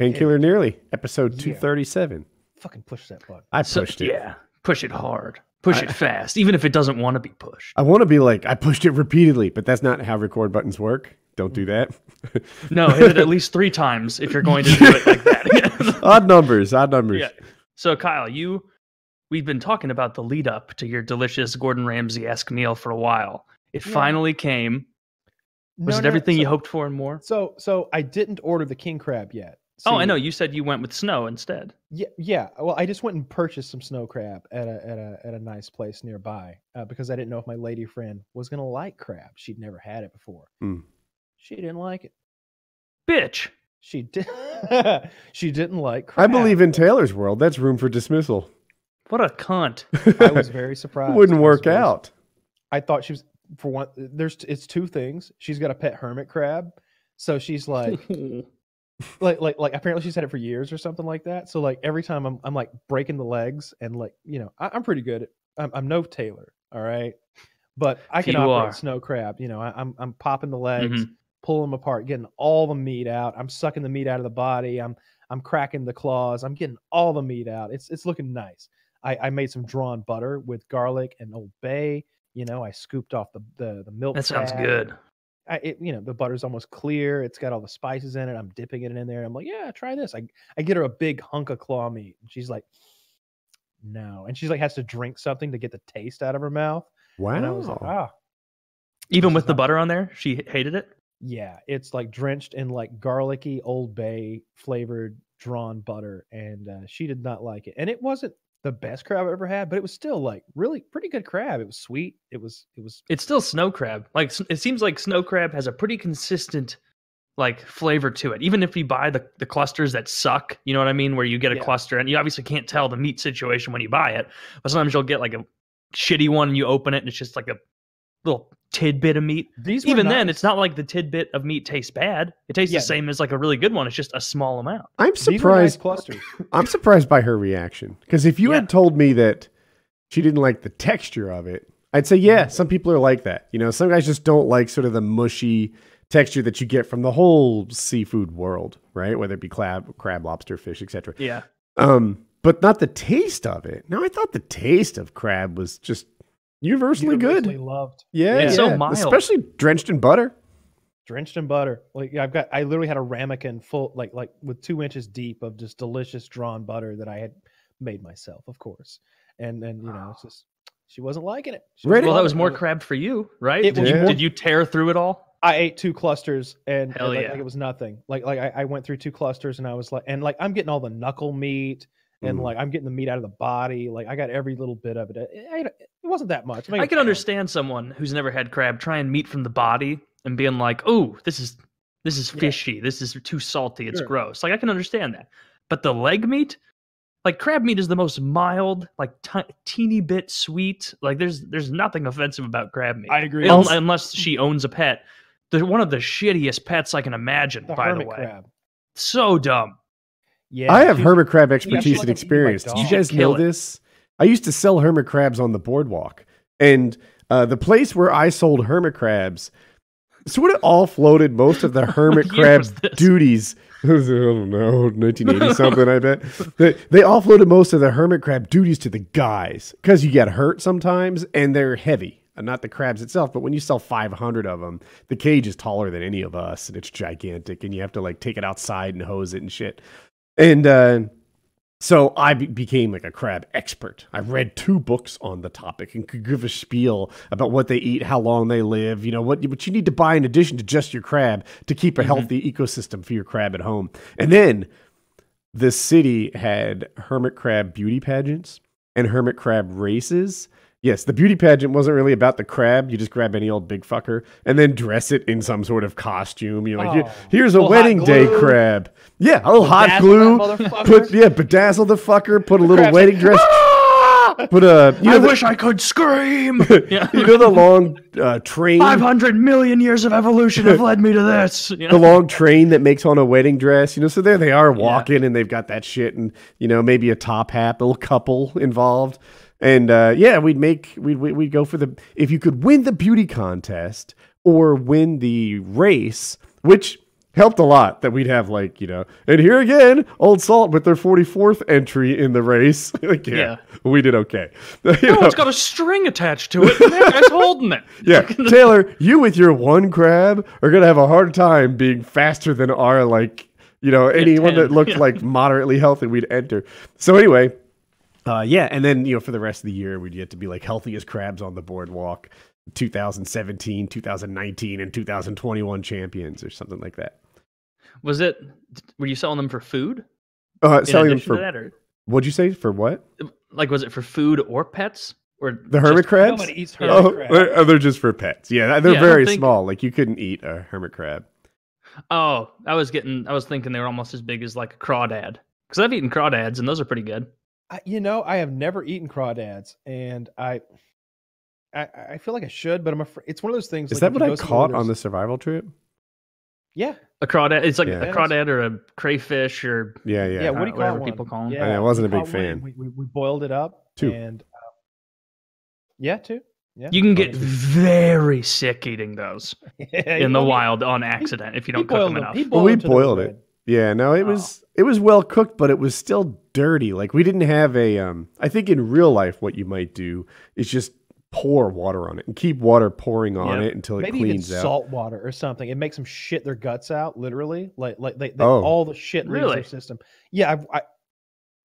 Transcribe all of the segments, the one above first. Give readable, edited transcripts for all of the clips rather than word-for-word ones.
Painkiller Nearly, episode 237. Fucking push that button. I pushed it. Yeah, push it hard. Push it fast, even if it doesn't want to be pushed. I want to be like, I pushed it repeatedly, but that's not how record buttons work. Don't do that. No, hit it at least 3 times if you're going to do it like that. Odd numbers, odd numbers. Yeah. So, Kyle, we've been talking about the lead up to your delicious Gordon Ramsay-esque meal for a while. It finally came. Was it everything you hoped for and more? So I didn't order the king crab yet. So, oh, I know. You said you went with snow instead. Yeah. Well, I just went and purchased some snow crab at a nice place nearby because I didn't know if my lady friend was gonna like crab. She'd never had it before. Mm. She didn't like it. Bitch. She didn't like crab. I believe in Taylor's world, that's room for dismissal. What a cunt. I was very surprised. Wouldn't work out. I thought she was, for one, it's 2 things. She's got a pet hermit crab, so she's like. Like apparently she's had it for years or something like that. So like every time I'm like breaking the legs and like, you know, I'm pretty good at, I'm no Taylor, all right, but I can operate snow crab. You know, I'm popping the legs, pulling them apart, getting all the meat out. I'm sucking the meat out of the body. I'm cracking the claws. I'm getting all the meat out. It's looking nice. I made some drawn butter with garlic and Old Bay. You know, I scooped off the milk. That sounds good. You know, the butter's almost clear. It's got all the spices in it. I'm dipping it in there. I'm like, yeah, try this. I get her a big hunk of claw meat. And she's like, no. And she's like, has to drink something to get the taste out of her mouth. Wow. And I was like, ah. Even with the butter on there, she hated it? Yeah. It's like drenched in like garlicky Old Bay flavored drawn butter. And she did not like it. And it wasn't the best crab I've ever had, but it was still like really pretty good crab. It was sweet. It's still snow crab. Like it seems like snow crab has a pretty consistent like flavor to it. Even if you buy the clusters that suck, you know what I mean? Where you get a cluster and you obviously can't tell the meat situation when you buy it, but sometimes you'll get like a shitty one and you open it and it's just like a little tidbit of meat. Even then, it's not like the tidbit of meat tastes bad. It tastes the same as like a really good one. It's just a small amount. I'm surprised. These nice clusters. I'm surprised by her reaction because if you had told me that she didn't like the texture of it, I'd say some people are like that. You know, some guys just don't like sort of the mushy texture that you get from the whole seafood world, right? Whether it be crab, lobster, fish, etc. Yeah. But not the taste of it. Now I thought the taste of crab was just universally good. Loved. Yeah. It's so mild. Especially drenched in butter. Like I literally had a ramekin full like with 2 inches deep of just delicious drawn butter that I had made myself, of course. And then, you know, it's just she wasn't liking it. Well, that was more crab for you, right? Did you tear through it all? I ate 2 clusters and like it was nothing. Like I went through 2 clusters and I was like, and like I'm getting all the knuckle meat. And like I'm getting the meat out of the body, like I got every little bit of it. It wasn't that much. I can understand someone who's never had crab trying meat from the body and being like, "Oh, this is fishy. This is too salty. It's gross." Like I can understand that. But the leg meat, like crab meat, is the most mild, like teeny bit sweet. Like there's nothing offensive about crab meat. I agree, unless she owns a pet. They're one of the shittiest pets I can imagine. By the way, crab. So dumb. Yeah, I have hermit crab expertise and experience. Do you guys know this? I used to sell hermit crabs on the boardwalk. And the place where I sold hermit crabs sort of offloaded most of the hermit crab duties. I don't know, 1980 something, I bet. They offloaded most of the hermit crab duties to the guys because you get hurt sometimes and they're heavy. Not the crabs itself, but when you sell 500 of them, the cage is taller than any of us and it's gigantic and you have to like take it outside and hose it and shit. And so I became like a crab expert. I read 2 books on the topic and could give a spiel about what they eat, how long they live, you know, what you need to buy in addition to just your crab to keep a healthy ecosystem for your crab at home. And then the city had hermit crab beauty pageants and hermit crab races. Yes, the beauty pageant wasn't really about the crab. You just grab any old big fucker and then dress it in some sort of costume. You're like, here's a wedding day crab. Yeah, a little hot glue. Bedazzle the fucker. Put a little wedding dress. Put a. I wish I could scream. You know the long train. 500 million years of evolution have led me to this. You know? The long train that makes on a wedding dress. You know, so there they are walking, and they've got that shit, and you know maybe a top hat, a little couple involved. And we'd go for the, if you could win the beauty contest or win the race, which helped a lot that we'd have, like, you know, and here again, Old Salt with their 44th entry in the race. Like, yeah, we did okay. No, it's got a string attached to it. And that guy's holding it. Yeah, Taylor, you with your one crab are going to have a hard time being faster than our, like, you know, anyone that looked like moderately healthy we'd enter. So anyway, yeah, and then, you know, for the rest of the year, we'd get to be like healthiest crabs on the boardwalk. 2017, 2019, and 2021 champions or something like that. Was it, were you selling them for food? Selling them for that, or what'd you say? For what? Like, was it for food or pets? Or the hermit crabs? Nobody eats hermit crabs. They're just for pets. Yeah, they're very small. Like, you couldn't eat a hermit crab. Oh, I was thinking they were almost as big as like a crawdad. Because I've eaten crawdads and those are pretty good. You know, I have never eaten crawdads, and I feel like I should, but I'm afraid it's one of those things. Is like that what I caught on the survival trip? Yeah, a crawdad. It's like a crawdad or a crayfish or yeah. What do you call it? People call them. Yeah, I wasn't a big fan. We boiled it up. Two. Yeah, you can get very sick eating those in the wild on accident if you don't cook them enough. We boiled it. Yeah, no, it was well cooked, but it was still dirty. Like, we didn't have a. I think in real life, what you might do is just pour water on it and keep water pouring on it until it cleans out. Salt water or something. It makes them shit their guts out, literally. Like they all the shit leaves their system. Yeah,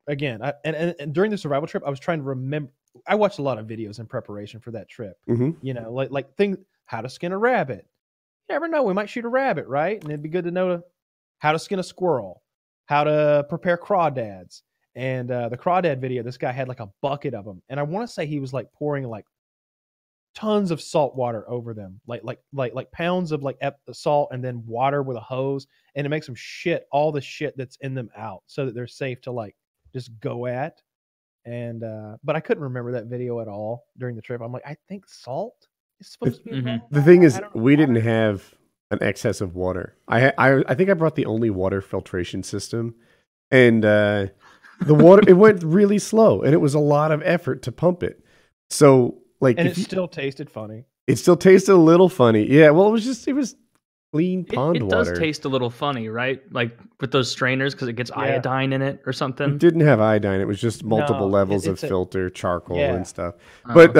and during the survival trip, I was trying to remember. I watched a lot of videos in preparation for that trip. You know, like things, how to skin a rabbit. You never know, we might shoot a rabbit, right? And it'd be good to know how to skin a squirrel, how to prepare crawdads. And the crawdad video, this guy had like a bucket of them, and I want to say he was like pouring like tons of salt water over them, like pounds of like salt, and then water with a hose, and it makes them shit all the shit that's in them out so that they're safe to like just go at. And but I couldn't remember that video at all during the trip. I'm like, I think salt is supposed to be the thing is, we didn't have an excess of water. I think I brought the only water filtration system, and the water it went really slow, and it was a lot of effort to pump it. So like, and it still tasted funny. It still tasted a little funny. Yeah, well, it was clean pond water. It does taste a little funny, right? Like with those strainers, because it gets iodine in it or something. It didn't have iodine. It was just multiple levels of filter, charcoal, and stuff. But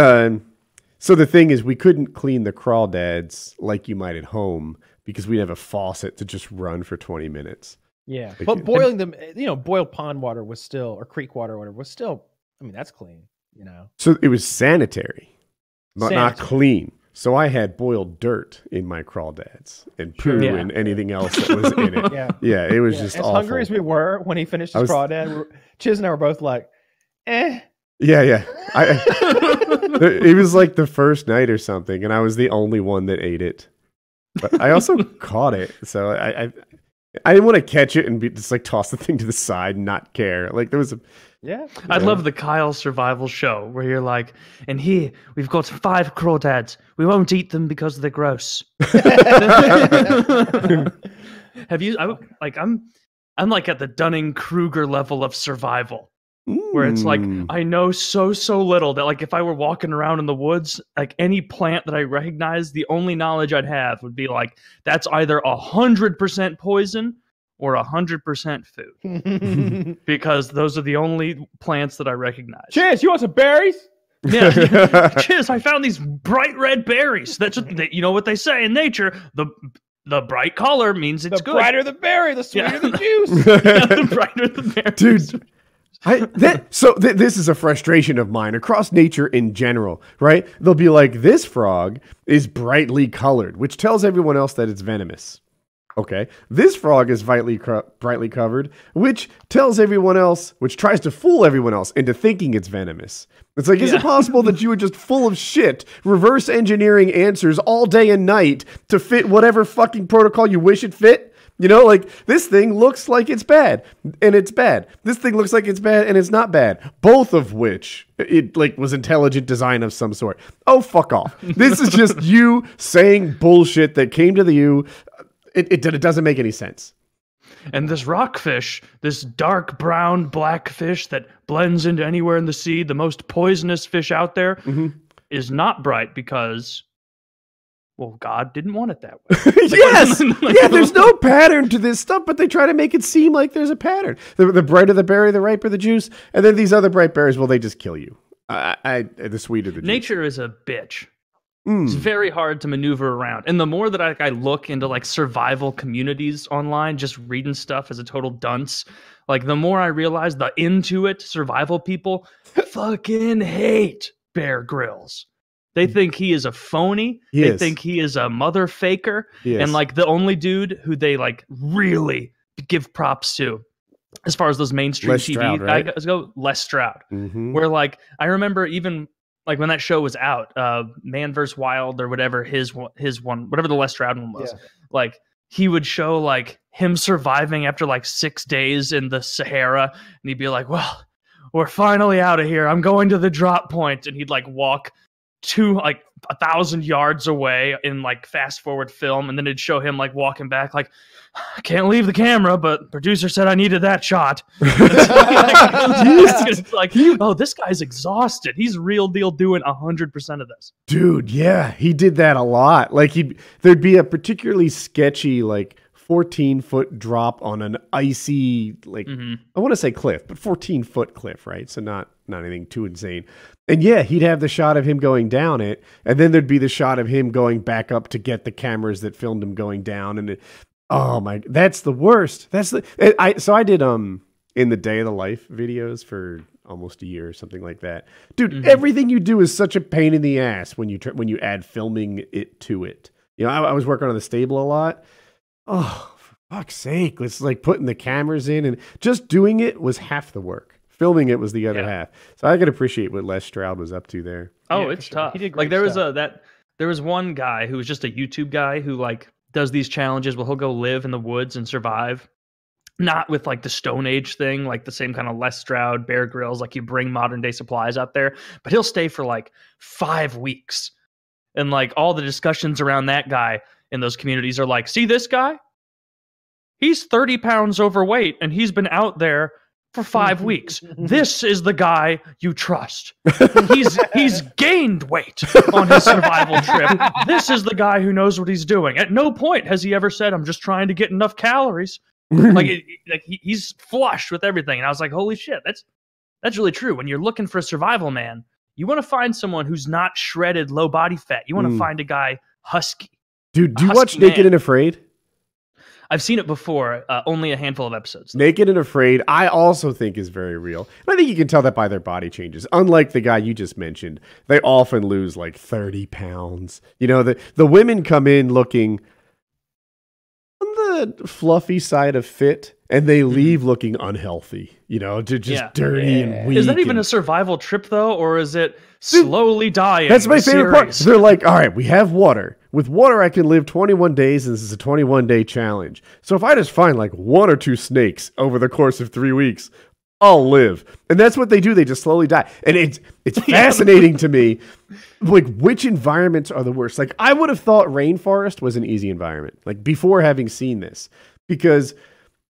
so the thing is, we couldn't clean the crawdads like you might at home because we'd have a faucet to just run for 20 minutes. Yeah, like, but boiling them, you know, boiled pond water was still, or creek water or whatever, was still, I mean, that's clean. You know, so it was sanitary, not clean. So I had boiled dirt in my crawdads and poo and anything else that was in it. It was just awful. As hungry as we were when he finished his crawdad, Chiz and I were both like, eh. It was like the first night or something, and I was the only one that ate it. But I also caught it, so I didn't want to catch it and just like toss the thing to the side and not care. Like there was a. Yeah, I love the Kyle survival show where you're like, and here we've got 5 crawdads. We won't eat them because they're gross. Have you? I'm like at the Dunning-Kruger level of survival, where it's like I know so little that like if I were walking around in the woods, like any plant that I recognize, the only knowledge I'd have would be like that's either 100% poison. Or 100% food, because those are the only plants that I recognize. Chiz, you want some berries? Yeah, Chiz, I found these bright red berries. That's what you know what they say in nature. The bright color means it's good. The brighter the berry, the sweeter the juice. The brighter the berry, dude. This is a frustration of mine across nature in general, right? They'll be like, this frog is brightly colored, which tells everyone else that it's venomous. Okay, this frog is brightly covered, which tries to fool everyone else into thinking it's venomous. It's like, is it possible that you were just full of shit, reverse engineering answers all day and night to fit whatever fucking protocol you wish it fit? You know, like, this thing looks like it's bad, and it's bad. This thing looks like it's bad, and it's not bad. Both of which, it, like, was intelligent design of some sort. Oh, fuck off. This is just you saying bullshit that came to you... It doesn't make any sense. And this rockfish, this dark brown black fish that blends into anywhere in the sea, the most poisonous fish out there, is not bright because well, God didn't want it that way. Like, yes! Yeah, there's no pattern to this stuff, but they try to make it seem like there's a pattern. The brighter the berry, the riper the juice. And then these other bright berries, well, they just kill you. The sweeter the juice. Nature is a bitch. Mm. It's very hard to maneuver around. And the more that I look into like survival communities online, just reading stuff as a total dunce, like the more I realize the into it survival people fucking hate Bear Grylls. They think he is a phony. Yes. They think he is a mother faker. Yes. And like the only dude who they like really give props to as far as those mainstream Les TV Stroud, right? guys go, Les Stroud. Mm-hmm. Where like I remember even like when that show was out, Man vs. Wild or whatever his one, whatever the Les Stroud one was, yeah. like he would show like him surviving after like 6 days in the Sahara and he'd be like, well, we're finally out of here. I'm going to the drop point. And he'd like walk to like 1,000 yards away in like fast forward film, and then it'd show him like walking back like, I can't leave the camera, but producer said I needed that shot. Like, oh, this guy's exhausted. He's real deal doing 100% of this. Dude, yeah, he did that a lot. Like there'd be a particularly sketchy like 14-foot drop on an icy, like, mm-hmm. I want to say cliff, but 14-foot cliff, right? So not anything too insane. And yeah, he'd have the shot of him going down it, and then there'd be the shot of him going back up to get the cameras that filmed him going down. And oh my, that's the worst. That's so I did in the Day of the Life videos for almost a year or something like that. Dude, mm-hmm. everything you do is such a pain in the ass when you add filming it to it. You know, I was working on the stable a lot. Oh, for fuck's sake. It's like putting the cameras in, and just doing it was half the work. Filming it was the other half. So I could appreciate what Les Stroud was up to there. Oh, yeah, it's tough. He did great stuff. There was one guy who was just a YouTube guy who like does these challenges where he'll go live in the woods and survive. Not with like the Stone Age thing, like the same kind of Les Stroud, Bear Grylls, like you bring modern day supplies out there, but he'll stay for like 5 weeks. And like all the discussions around that guy in those communities are like, see this guy? He's 30 pounds overweight and he's been out there for 5 weeks. This is the guy you trust. He's gained weight on his survival trip. This is the guy who knows what he's doing. At no point has he ever said, I'm just trying to get enough calories. He's flush with everything. And I was like, holy shit, that's really true. When you're looking for a survival man, you want to find someone who's not shredded, low body fat. You want to find a guy husky. Dude, do you watch Naked and Afraid? I've seen it before, only a handful of episodes. Though. Naked and Afraid, I also think is very real. And I think you can tell that by their body changes. Unlike the guy you just mentioned, they often lose like 30 pounds. You know, the women come in looking on the fluffy side of fit, and they leave looking unhealthy. You know, just dirty and weak. Is that even a survival trip, though? Or is it slowly dying? That's my favorite part. So they're like, all right, we have water. With water, I can live 21 days, and this is a 21-day challenge. So if I just find like one or two snakes over the course of 3 weeks, I'll live. And that's what they do. They just slowly die. And it's fascinating to me, like, which environments are the worst. Like, I would have thought rainforest was an easy environment, like, before having seen this, because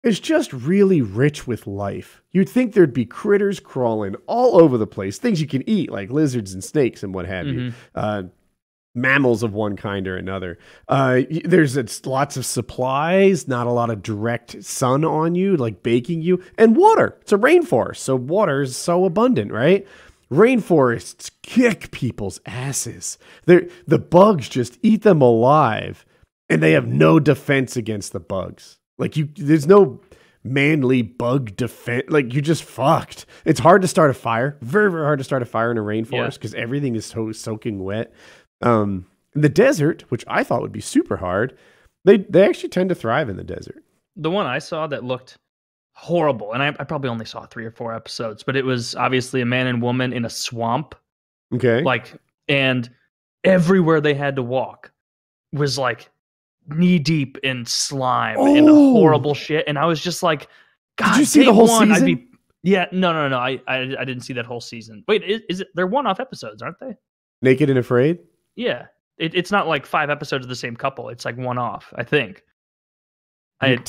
it's just really rich with life. You'd think there'd be critters crawling all over the place, things you can eat, like lizards and snakes and what have you. Mammals of one kind or another. There's lots of supplies, not a lot of direct sun on you, like baking you, and water. It's a rainforest, so water is so abundant, right? Rainforests kick people's asses. The bugs just eat them alive, and they have no defense against the bugs. Like there's no manly bug defense. Like you just fucked. It's hard to start a fire. Very, very hard to start a fire in a rainforest because everything is so soaking wet. The desert, which I thought would be super hard, they actually tend to thrive in the desert. The one I saw that looked horrible, and I probably only saw 3 or 4 episodes, but it was obviously a man and woman in a swamp. Okay. Like, and everywhere they had to walk was like knee deep in slime and horrible shit. And I was just like, God, did you see the whole season? No. I didn't see that whole season. Wait, is it? They're one-off episodes, aren't they? Naked and Afraid? Yeah, it's not like 5 episodes of the same couple. It's like one off, I think. Last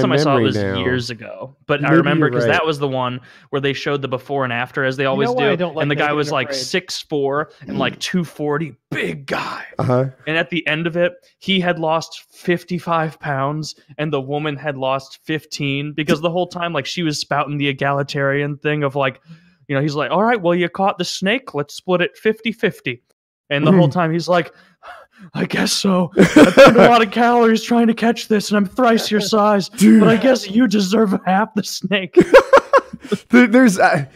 time I saw it was years ago, but maybe I remember because that was the one where they showed the before and after, as they always do. Like, and the guy was like 6'4" and like 240, big guy. Uh-huh. And at the end of it, he had lost 55 pounds, and the woman had lost 15, because the whole time, like, she was spouting the egalitarian thing of like, you know, he's like, all right, well, you caught the snake, let's split it 50-50. And the whole time he's like, I guess so. I burned a lot of calories trying to catch this, and I'm thrice your size. Dude. But I guess you deserve half the snake. There's a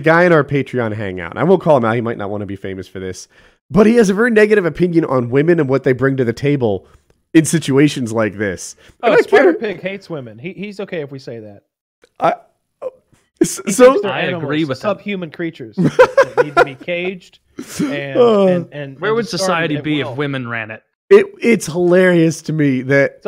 guy in our Patreon hangout. I won't call him out. He might not want to be famous for this. But he has a very negative opinion on women and what they bring to the table in situations like this. Oh, Spider Pig hates women. He's okay if we say that. I agree with subhuman creatures that need to be caged. And where would society be if women ran it? It's hilarious to me that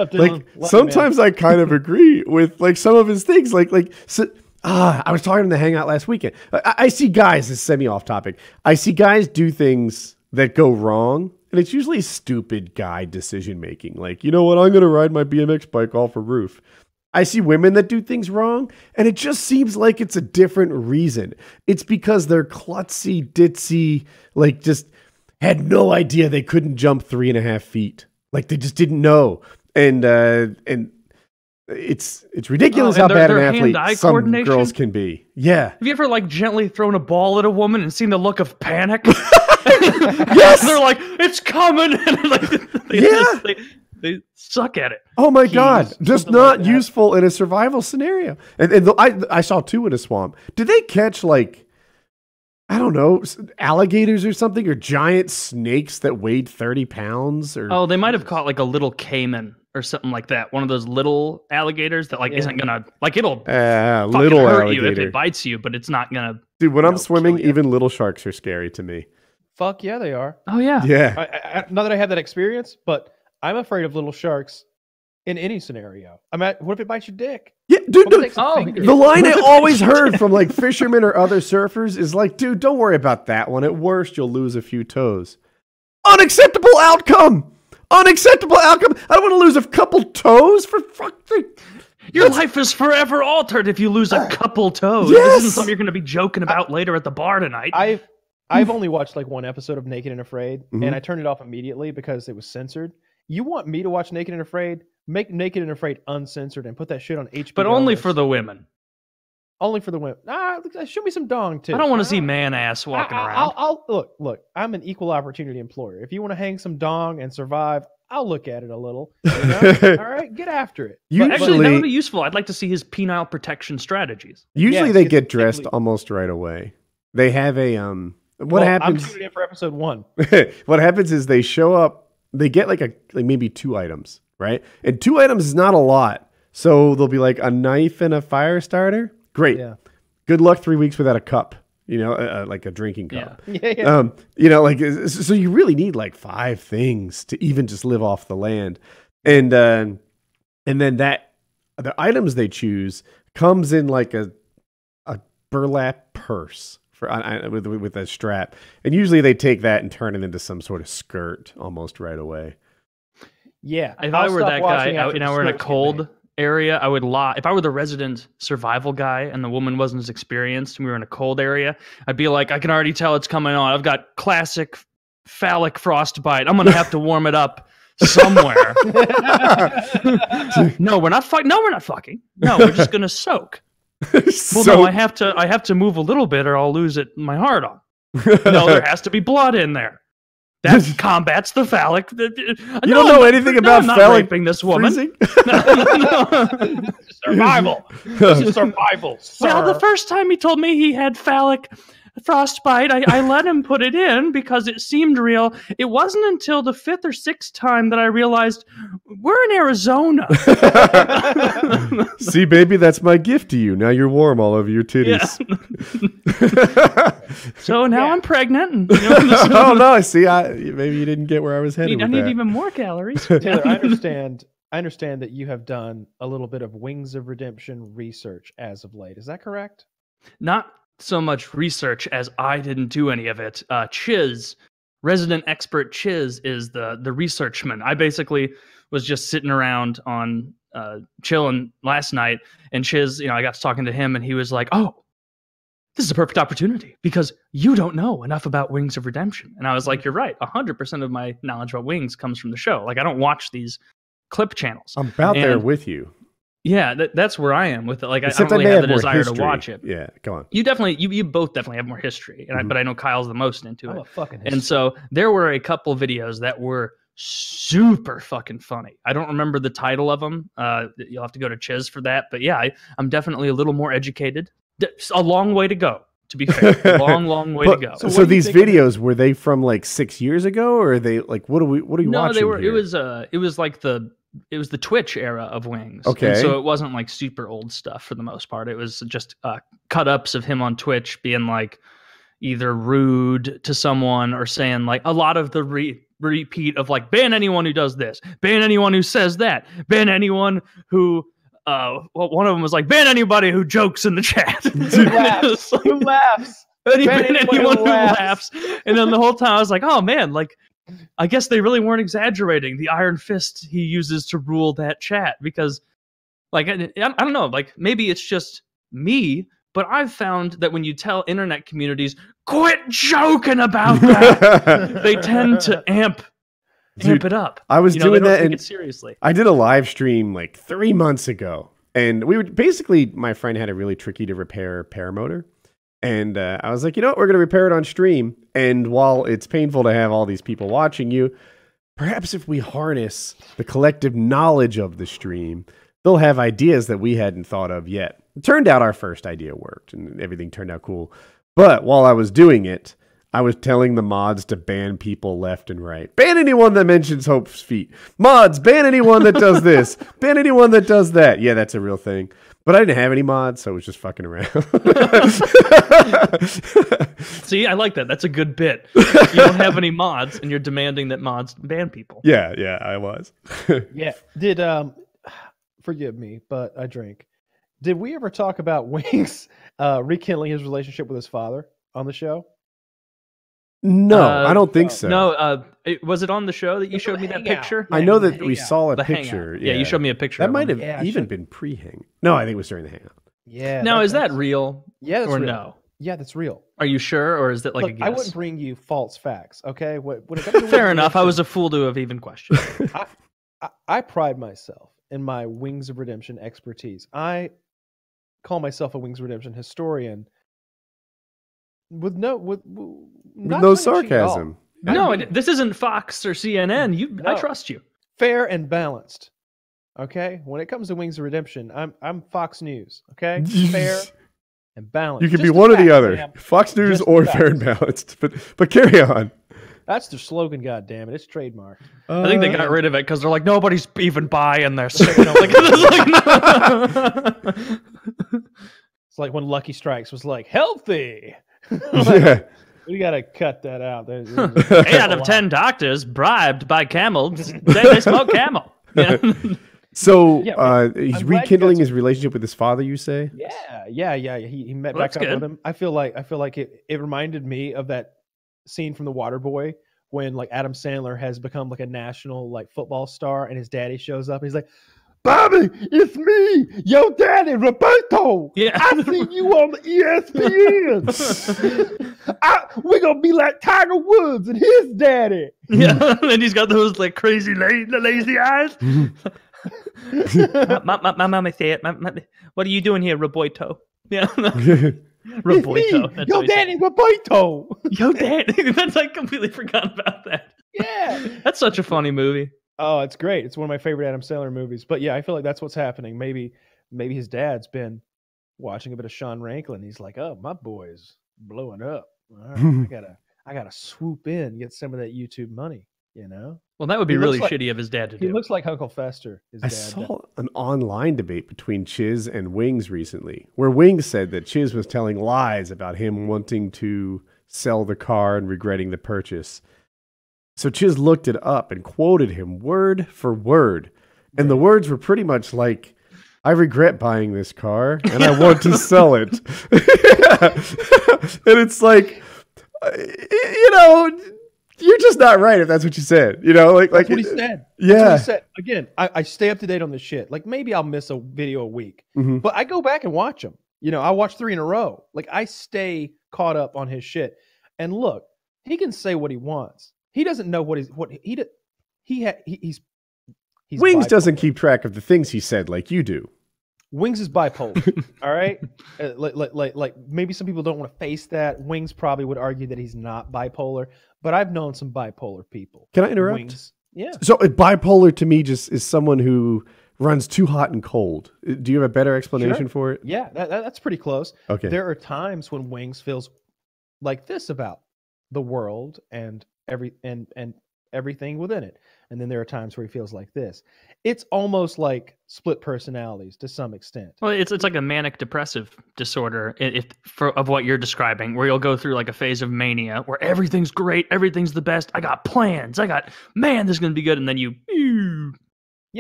sometimes I kind of agree with like some of his things. I was talking in the hangout last weekend. I see guys, this is semi off topic. I see guys do things that go wrong, and it's usually stupid guy decision making. Like, you know what? I'm going to ride my BMX bike off a roof. I see women that do things wrong, and it just seems like it's a different reason. It's because they're klutzy, ditzy, like just had no idea they couldn't jump 3.5 feet. Like they just didn't know. And it's ridiculous how bad an athlete some girls can be. Yeah. Have you ever like gently thrown a ball at a woman and seen the look of panic? Yes. They're like, it's coming. And like, they suck at it. Oh my God. Just not useful in a survival scenario. And I saw two in a swamp. Did they catch like, I don't know, alligators or something, or giant snakes that weighed 30 pounds? Or they might have caught like a little caiman or something like that. One of those little alligators that like isn't gonna like it'll fucking hurt alligator. You if it bites you, but it's not gonna. Dude, when I'm swimming, even little sharks are scary to me. Fuck yeah, they are. Oh yeah. Yeah. I not that I had that experience, but I'm afraid of little sharks in any scenario. I mean, what if it bites your dick? Yeah, dude. The line I always heard from like fishermen or other surfers is like, dude, don't worry about that one. At worst, you'll lose a few toes. Unacceptable outcome. Unacceptable outcome. I don't want to lose a couple toes for fuck's sake. Your life is forever altered if you lose a couple toes. Yes. This isn't something you're going to be joking about later at the bar tonight. I've only watched like one episode of Naked and Afraid, and I turned it off immediately because it was censored. You want me to watch Naked and Afraid? Make Naked and Afraid uncensored and put that shit on HBO. But only for the women. Only for the women. Ah, show me some dong too. I don't want to see man ass walking around. I'll look. I'm an equal opportunity employer. If you want to hang some dong and survive, I'll look at it a little. You know? All right, get after it. Actually, that would be useful. I'd like to see his penile protection strategies. Usually, they get dressed almost right away. They have a What happens? I'm tuning in for episode one. What happens is they show up. They get like maybe 2 items, right? And 2 items is not a lot. So they'll be like a knife and a fire starter. Great. Yeah. Good luck 3 weeks without a cup, you know, like a drinking cup. Yeah. Yeah, yeah. You know, like, so you really need like 5 things to even just live off the land. And then the items they choose comes in like a burlap purse. With a strap, and usually they take that and turn it into some sort of skirt almost right away. Yeah, if I were that guy, and I were in a cold area, I would lie. If I were the resident survival guy, and the woman wasn't as experienced, and we were in a cold area, I'd be like, I can already tell it's coming on. I've got classic phallic frostbite. I'm gonna have to warm it up somewhere. No, we're not fucking. No, we're just gonna soak. No, I have to move a little bit, or I'll lose it. My heart on. No, there has to be blood in there. That combats the phallic. You don't know anything about phallic. Raping this woman. No. Survival. This is survival. Well, the first time he told me he had phallic frostbite, I let him put it in because it seemed real. It wasn't until the 5th or 6th time that I realized we're in Arizona. See, baby, that's my gift to you. Now you're warm all over your titties. Yeah. So now I'm pregnant. And, you know, oh no! Maybe you didn't get where I was headed. I need even more calories. Taylor, I understand. I understand that you have done a little bit of Wings of Redemption research as of late. Is that correct? Not so much research as I didn't do any of it. Chiz, resident expert Chiz, is the researchman. I basically was just sitting around on chilling last night, and Chiz, you know, I got to talking to him, and he was like, "Oh, this is a perfect opportunity because you don't know enough about Wings of Redemption." And I was like, "You're right. 100% of my knowledge about Wings comes from the show. Like, I don't watch these clip channels. I'm about there with you." Yeah, that's where I am with it. Like, except I don't really have the desire to watch it. Yeah, come on. You definitely, you both definitely have more history, and but I know Kyle's the most into it. A fucking history. And so there were a couple videos that were super fucking funny. I don't remember the title of them. You'll have to go to Chiz for that. But yeah, I'm definitely a little more educated. A long way to go, to be fair. A long, long way to go. So these videos, were they from like 6 years ago, or are they like what are you watching? No, they were. Here? It was like it was the Twitch era of Wings. Okay. And so it wasn't like super old stuff for the most part. It was just cut ups of him on Twitch being like either rude to someone or saying like a lot of the repeat of like, ban anyone who does this, ban anyone who says that, ban anyone who. Well, one of them was like, ban anybody who jokes in the chat. Who laughs? Ban anyone who laughs. And then the whole time I was like, oh man, like, I guess they really weren't exaggerating the iron fist he uses to rule that chat, because like, I don't know, like maybe it's just me, but I've found that when you tell internet communities, quit joking about that, they tend to amp it up. I was doing that, and seriously, I did a live stream like 3 months ago, and we would basically, my friend had a really tricky to repair paramotor, and I was like, you know what, we're going to repair it on stream, and while it's painful to have all these people watching you, perhaps if we harness the collective knowledge of the stream, they'll have ideas that we hadn't thought of yet. It turned out our first idea worked, and everything turned out cool, but while I was doing it, I was telling the mods to ban people left and right. Ban anyone that mentions Hope's feet. Mods, ban anyone that does this. Ban anyone that does that. Yeah, that's a real thing. But I didn't have any mods, so I was just fucking around. See, I like that. That's a good bit. You don't have any mods, and you're demanding that mods ban people. Yeah, I was. Yeah. Did, forgive me, but I drink. Did we ever talk about Wings rekindling his relationship with his father on the show? No, I don't think so. No, was it on the show that you showed me that picture? I know that we saw a picture. Yeah, you showed me a picture. That might have even been pre-Hangout. No, I think it was during the Hangout. Yeah. Now, is that real? Yeah, that's real. Or no? Yeah, that's real. Are you sure, or is that like a guess? I wouldn't bring you false facts, okay? Fair enough. I was a fool to have even questioned. I pride myself in my Wings of Redemption expertise. I call myself a Wings of Redemption historian. With no sarcasm. No, this isn't Fox or CNN. I trust you. Fair and balanced. Okay, when it comes to Wings of Redemption, I'm Fox News. Okay, fair and balanced. You can be one or the other, Fox News or fair and balanced. But carry on. That's their slogan. God damn it, it's trademarked. I think they got rid of it because they're like, nobody's even buying their signal. It's like when Lucky Strikes was like healthy. Yeah. We gotta cut that out. There's 8 out of 10 doctors bribed by Camel. They smoke Camel. Yeah. So he's rekindling his relationship with his father. You say? Yeah. He met back up with him. I feel like it reminded me of that scene from The Waterboy when like Adam Sandler has become like a national like football star, and his daddy shows up and he's like, Bobby, it's me, your daddy, Roberto. Yeah. I seen you on the ESPN. We're going to be like Tiger Woods and his daddy. Yeah, and he's got those like crazy lazy eyes. my mama said, what are you doing here, Roberto? Yeah. Roberto. Your daddy, Roberto. Yo, daddy. That's, I completely forgot about that. Yeah. That's such a funny movie. Oh, it's great. It's one of my favorite Adam Sandler movies. But yeah, I feel like that's what's happening. Maybe his dad's been watching a bit of Sean Ranklin. He's like, oh, my boy's blowing up. All right, I gotta swoop in and get some of that YouTube money, you know? Well, that would be really shitty of his dad to do. He looks like Uncle Fester. I saw an online debate between Chiz and Wings recently, where Wings said that Chiz was telling lies about him wanting to sell the car and regretting the purchase. So Chiz looked it up and quoted him word for word. And the words were pretty much like, I regret buying this car and I want to sell it. Yeah. And it's like, you know, you're just not right if that's what you said. You know, like that's what he said. Yeah. That's what he said. Again, I stay up to date on this shit. Like maybe I'll miss a video a week, but I go back and watch them. You know, I watch 3 in a row. Like I stay caught up on his shit. And look, he can say what he wants. He doesn't know what he's he's Wings bipolar. Doesn't keep track of the things he said like you do. Wings is bipolar. All right. Like maybe some people don't want to face that. Wings probably would argue that he's not bipolar, but I've known some bipolar people. Can I interrupt? Wings. Yeah. So bipolar to me just is someone who runs too hot and cold. Do you have a better explanation for it? Yeah, that's pretty close. Okay. There are times when Wings feels like this about the world and everything within it. And then there are times where he feels like this. It's almost like split personalities to some extent. Well, it's like a manic depressive disorder of what you're describing, where you'll go through like a phase of mania where everything's great, everything's the best. I got plans. Man, this is going to be good. And then you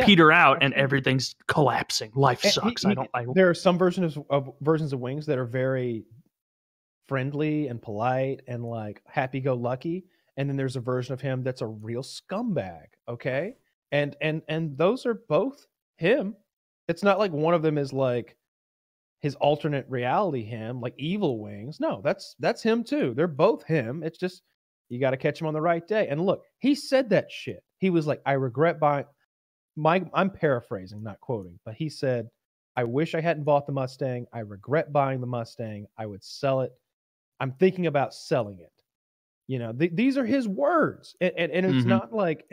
peter out and everything's collapsing. Life sucks. There are some versions of Wings that are very friendly and polite and like happy-go-lucky. And then there's a version of him that's a real scumbag, okay? And those are both him. It's not like one of them is like his alternate reality him, like evil Wings. No, that's him too. They're both him. It's just you got to catch him on the right day. And look, he said that shit. He was like, I regret buying my... I'm paraphrasing, not quoting, but he said, I wish I hadn't bought the Mustang. I regret buying the Mustang. I would sell it. I'm thinking about selling it. You know, these are his words, and it's not like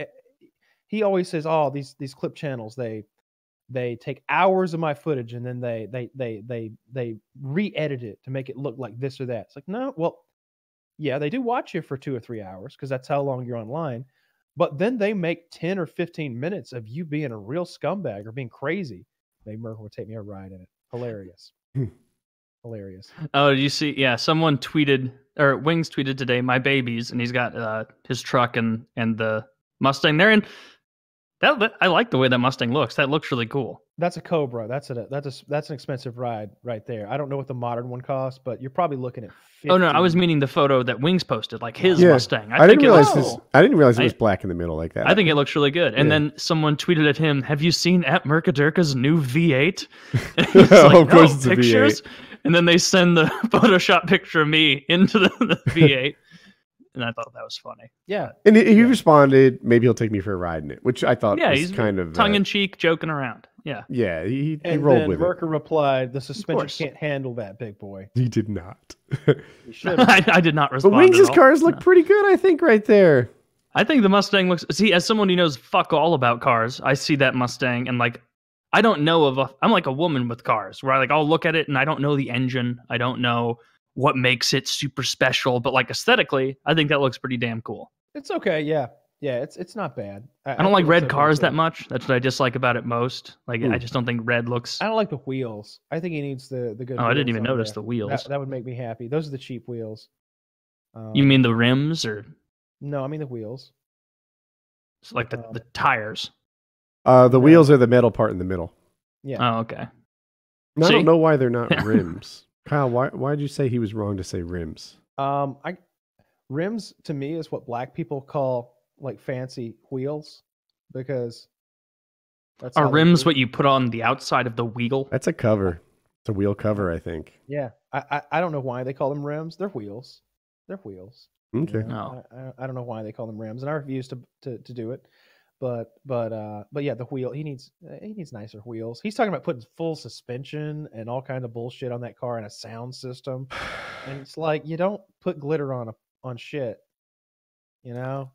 he always says, "Oh, these clip channels they take hours of my footage and then they re-edit it to make it look like this or that." It's like, no, well, yeah, they do watch you for 2 or 3 hours because that's how long you're online, but then they make 10 or 15 minutes of you being a real scumbag or being crazy. Maybe Merkel would take me a ride in it. Hilarious. Hilarious. Oh, you see, yeah, someone tweeted. Or Wings tweeted today, my babies, and he's got his truck and the Mustang there. And that I like the way that Mustang looks. That looks really cool. That's a Cobra. That's an expensive ride right there. I don't know what the modern one costs, but you're probably looking at $50. Oh no, I was meaning the photo that Wings posted, like his Mustang. I didn't realize it was black in the middle like that. I think it looks really good. And then someone tweeted at him, "Have you seen at Mercaderka's new V8?" And he's like, of course, it's pictures. A V8. And then they send the Photoshop picture of me into the V8. And I thought that was funny. Yeah. And he responded, maybe he'll take me for a ride in it, which I thought was kind of... tongue-in-cheek, joking around. Yeah. Yeah, he rolled with it. And then Merker replied, the suspension can't handle that, big boy. He did not. He should have. I did not respond. But Wings' cars look pretty good, I think, right there. I think the Mustang looks... See, as someone who knows fuck all about cars, I see that Mustang and like... I don't know I'm like a woman with cars where I'll look at it and I don't know the engine. I don't know what makes it super special, but like aesthetically, I think that looks pretty damn cool. It's okay. Yeah. Yeah. It's not bad. I don't like red cars that much. That's what I dislike about it most. Like I just don't think red looks. I don't like the wheels. I think he needs the good. Oh, I didn't even notice the wheels. That would make me happy. Those are the cheap wheels. You mean the rims or? No, I mean the wheels. It's like the tires. The wheels are the metal part in the middle. Yeah. Oh, okay. I don't know why they're not rims. Kyle, why did you say he was wrong to say rims? Rims to me is what black people call like fancy wheels because that's... Are rims what you put on the outside of the wheel? That's a cover. It's a wheel cover, I think. Yeah. I don't know why they call them rims. They're wheels. They're wheels. Okay. You know? No. I don't know why they call them rims, and I refuse to do it. But yeah, the wheel, he needs nicer wheels. He's talking about putting full suspension and all kinds of bullshit on that car and a sound system. And it's like, you don't put glitter on shit, you know?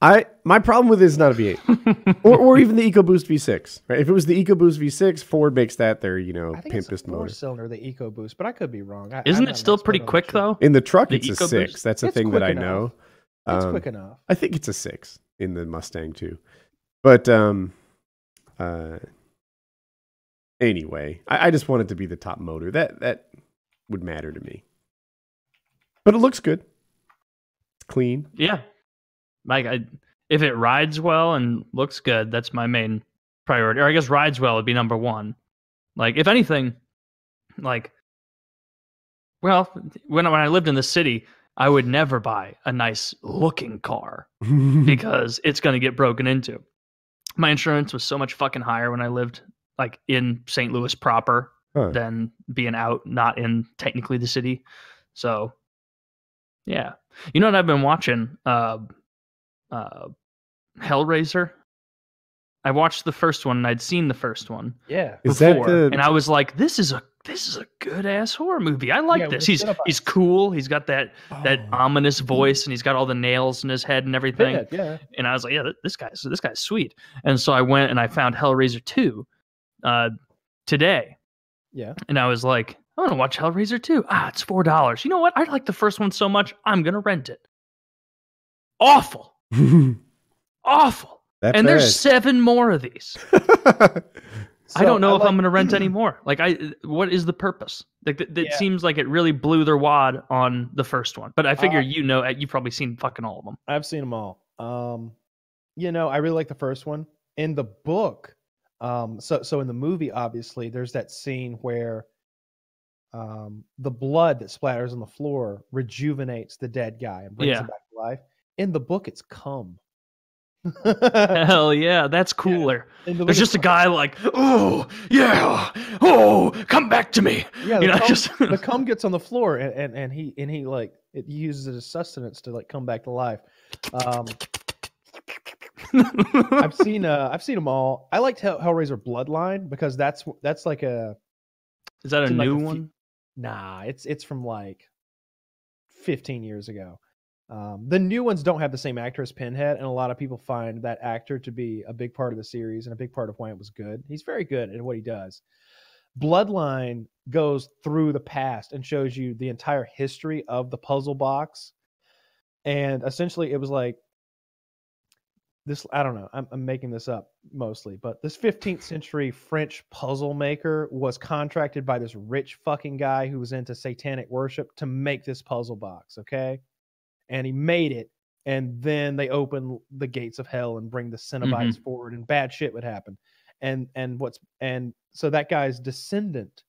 My problem with it is not a V8 or even the EcoBoost V6, right? If it was the EcoBoost V6, Ford makes that their, you know, pimpest motor. Cylinder, the EcoBoost, but I could be wrong. Isn't it still pretty quick though? In the truck, it's a six. That's a thing that I know. It's quick enough. I think it's a 6 in the Mustang too. But anyway, I just want it to be the top motor. That would matter to me. But it looks good. It's clean. Yeah. Mike, if it rides well and looks good, that's my main priority. Or I guess rides well would be number one. Like if anything, like, well, when I lived in the city, I would never buy a nice looking car because it's going to get broken into. My insurance was so much fucking higher when I lived like in St. Louis proper than being out, not in technically the city. So yeah, you know what I've been watching? Hellraiser. I watched the first one and I'd seen the first one. Yeah. And I was like, this is a good ass horror movie. I like this. He's cool. He's got that ominous voice and he's got all the nails in his head and everything. Yeah. And I was like, yeah, this guy's sweet. And so I went and I found Hellraiser 2 today. Yeah. And I was like, I want to watch Hellraiser 2. Ah, it's $4. You know what? I like the first one so much, I'm going to rent it. Awful. Awful. There's 7 more of these. I don't know if I'm going to rent any more. Like, what is the purpose? Like, it seems like it really blew their wad on the first one. But I figure you've probably seen fucking all of them. I've seen them all. I really like the first one. In the book, so in the movie, obviously, there's that scene where the blood that splatters on the floor rejuvenates the dead guy and brings him back to life. In the book, it's cum. Hell yeah, that's cooler. Yeah. There's just a guy like, come back to me. Yeah, the cum gets on the floor and he like it uses it as sustenance to like come back to life. I've seen them all. I liked Hellraiser Bloodline because that's like a. Is that a new one? Nah, it's from like 15 years ago. The new ones don't have the same actor as Pinhead, and a lot of people find that actor to be a big part of the series and a big part of why it was good. He's very good at what he does. Bloodline goes through the past and shows you the entire history of the puzzle box, and essentially it was like this. I don't know. I'm making this up mostly, but this 15th century French puzzle maker was contracted by this rich fucking guy who was into satanic worship to make this puzzle box. Okay. And he made it, and then they open the gates of hell and bring the Cenobites forward, and bad shit would happen. And so that guy's descendant,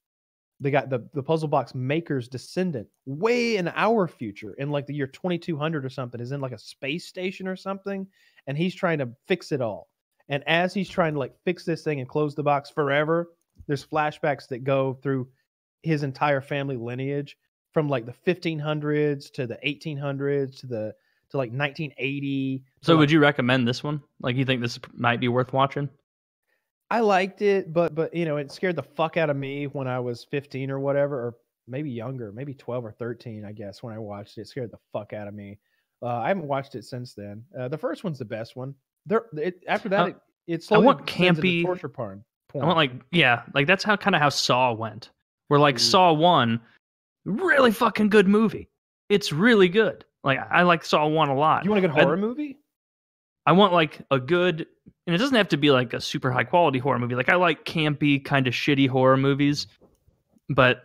they got the puzzle box maker's descendant, way in our future, in like the year 2200 or something, is in like a space station or something, and he's trying to fix it all. And as he's trying to like fix this thing and close the box forever, there's flashbacks that go through his entire family lineage. From like the 1500s to the 1800s to like 1980. So would you recommend this one? Like, you think this might be worth watching? I liked it, but it scared the fuck out of me when I was 15 or whatever, or maybe younger, maybe 12 or 13, I guess, when I watched it. It scared the fuck out of me. I haven't watched it since then. The first one's the best one. After that, it's like campy torture porn. I want like that's how Saw went. Where like Saw 1. Really fucking good movie. It's really good. Like, I like Saw 1 a lot. You want a good horror movie? I want like a good, and it doesn't have to be like a super high quality horror movie. Like, I like campy, kind of shitty horror movies, but